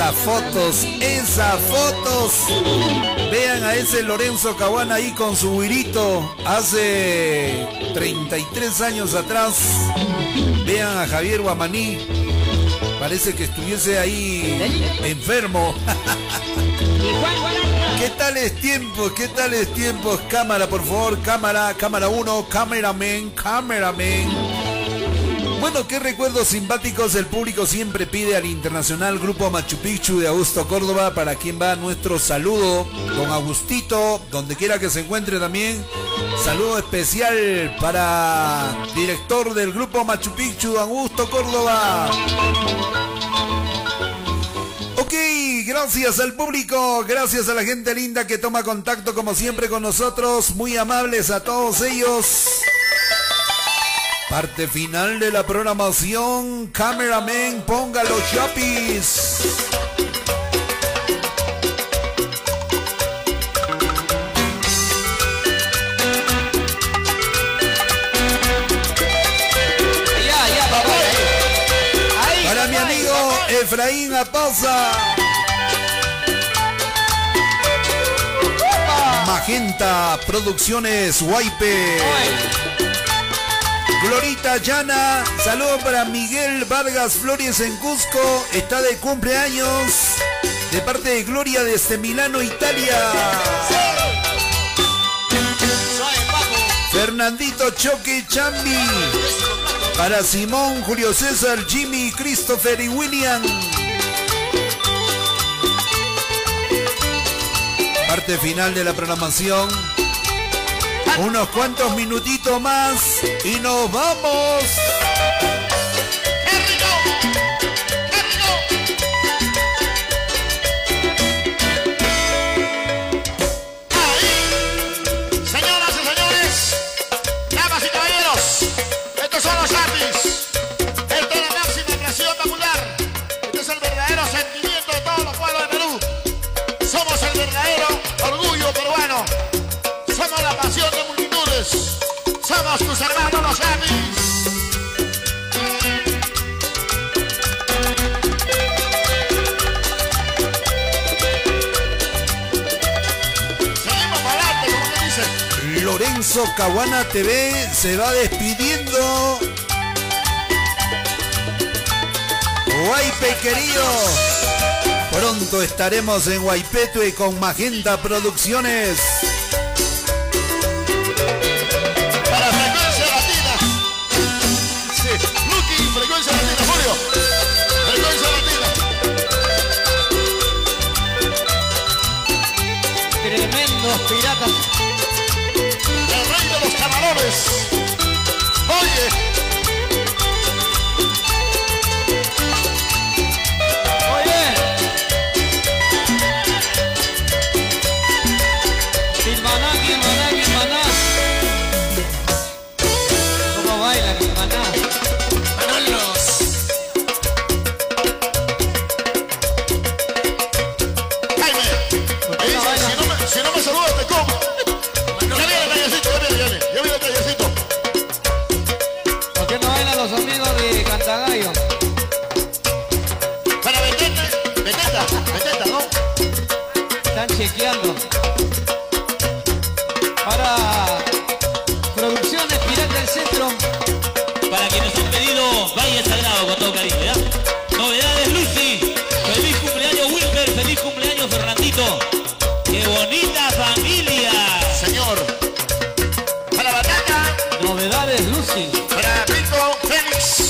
Esas fotos, esas fotos. Vean a ese Lorenzo Caguana ahí con su güirito hace treinta y tres años atrás. Vean a Javier Guamaní. Parece que estuviese ahí enfermo. ¿Qué tales tiempos? ¿Qué tales tiempos? Cámara, por favor, cámara, cámara uno, cameraman, cameraman. Bueno, qué recuerdos simpáticos el público siempre pide al Internacional Grupo Machu Picchu de Augusto Córdoba, para quien va nuestro saludo. Don Agustito, donde quiera que se encuentre también, saludo especial para director del Grupo Machu Picchu, Augusto Córdoba. Ok, gracias al público, gracias a la gente linda que toma contacto como siempre con nosotros, muy amables a todos ellos. Parte final de la programación. Cameraman, ponga los chapis. Para mi amigo Efraín Apaza. Magenta Producciones Huaype. Glorita Llana, saludo para Miguel Vargas Flores en Cusco, está de cumpleaños, de parte de Gloria desde Milano, Italia. Fernandito Choque Chambi, para Simón, Julio César, Jimmy, Christopher y William. Parte final de la programación. Unos cuantos minutitos más y nos vamos. Somos tus hermanos los Amis. Seguimos para adelante, como te dicen. Lorenzo Caguana T V se va despidiendo. Huaype querido, pronto estaremos en Huaypetue con Magenta Producciones. Tremendos piratas. El rey de los camarones. Oye. Oye. Silmaná, Silmaná, Silmaná. ¿Cómo baila Silmaná? Manolos. Están chequeando para Producciones Pirata del Centro. Para quienes han pedido Valle Sagrado con todo cariño, ¿ya? Novedades Lucy, feliz cumpleaños Wilker, feliz cumpleaños Fernandito. ¡Qué bonita familia! Señor, para Bataca. Novedades Lucy. Para Rico Félix.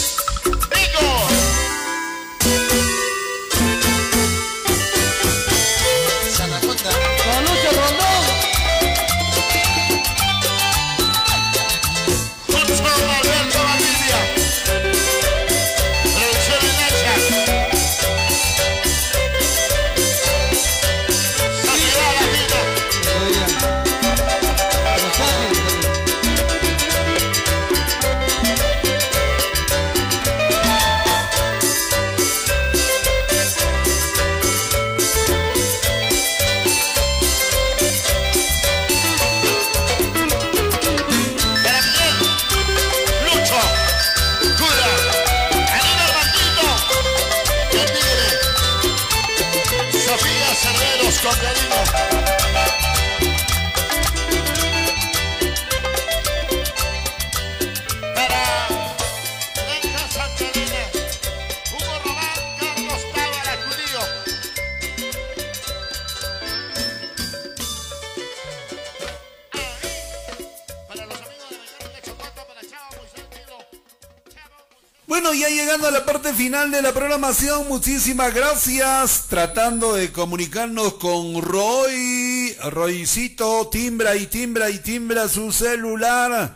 Bueno, ya llegando a la parte final de la programación, muchísimas gracias. Tratando de comunicarnos con Roy, Roycito, timbra y timbra y timbra su celular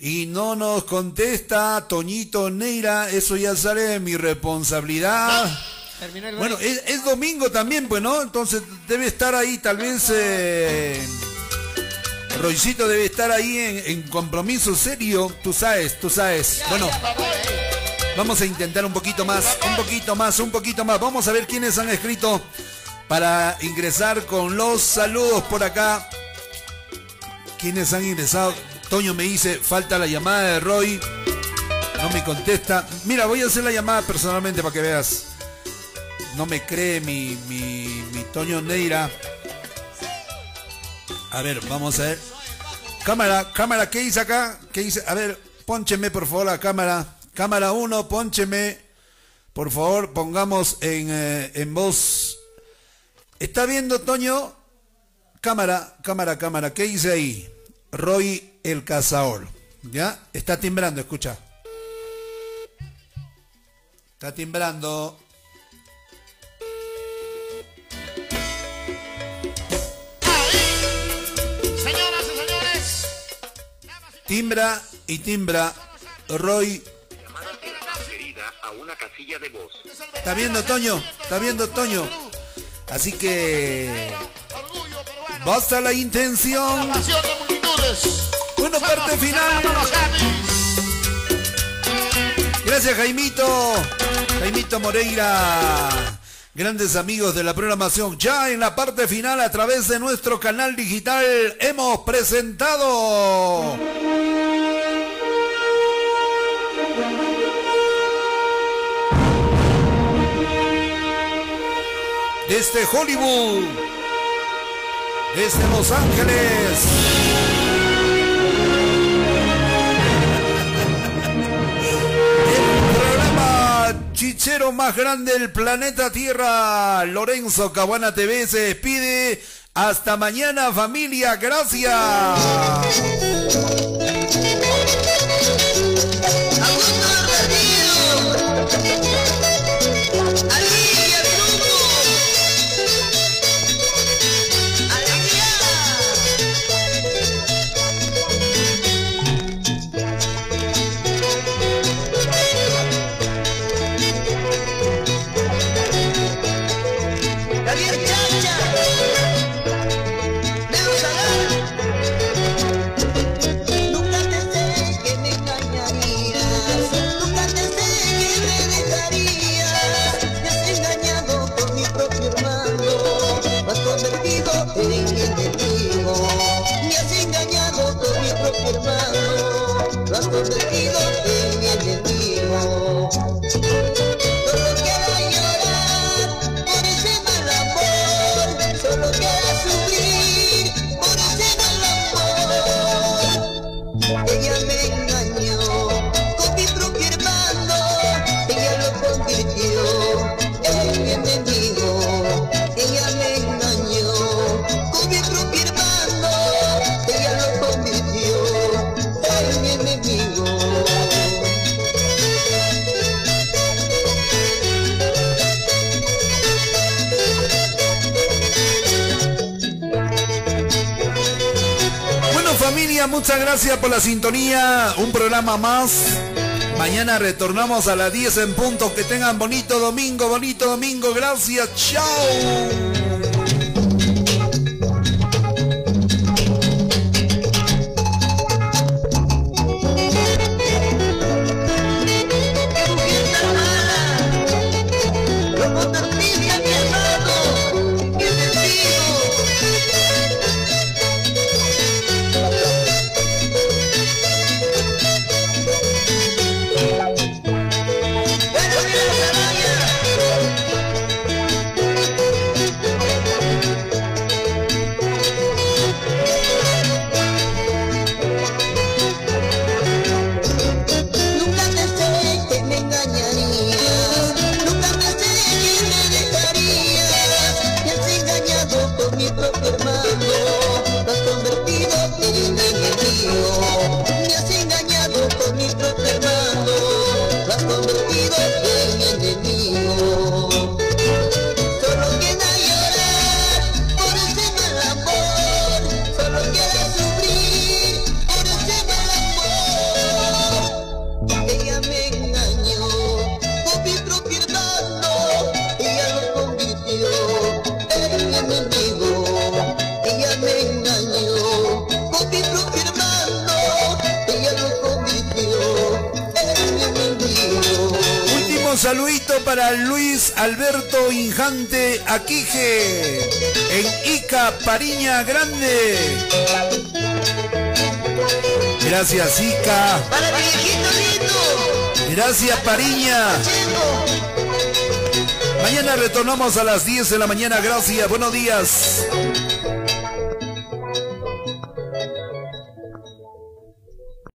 y no nos contesta. Toñito Neira, eso ya sale de mi responsabilidad. Bueno, es, es domingo también, pues, ¿no? Entonces debe estar ahí, tal vez... Eh... Roycito debe estar ahí en, en compromiso serio, tú sabes, tú sabes. Bueno, vamos a intentar un poquito más, un poquito más, un poquito más. Vamos a ver quiénes han escrito para ingresar con los saludos por acá. ¿Quiénes han ingresado? Toño me dice, falta la llamada de Roy. No me contesta. Mira, voy a hacer la llamada personalmente para que veas. No me cree mi, mi, mi Toño Neira. A ver, vamos a ver. Cámara, cámara, ¿qué dice acá? ¿Qué dice? A ver, póncheme por favor la cámara. Cámara uno, póncheme. Por favor, pongamos en, eh, en voz. ¿Está viendo, Toño? Cámara, cámara, cámara. ¿Qué dice ahí? Roy el Cazador. ¿Ya? Está timbrando, escucha. Está timbrando. Timbra y timbra, Roy. Está viendo, Toño, está viendo, Toño. Así que basta la intención. Bueno, parte final. Gracias, Jaimito. Jaimito Moreira. Grandes amigos de la programación, ya en la parte final a través de nuestro canal digital hemos presentado desde Hollywood, desde Los Ángeles, el programa chichero más grande del planeta Tierra. Lorenzo Caguana T V se despide. Hasta mañana, familia, gracias. Muchas gracias por la sintonía, un programa más. Mañana retornamos a las diez en punto. Que tengan bonito domingo, bonito domingo. Gracias, chao. saludito para Luis Alberto Injante Aquije, en Ica, Pariña Grande. Gracias, Ica. Para mi viejito lindo. Gracias, Pariña. Mañana retornamos a las diez de la mañana. Gracias, buenos días.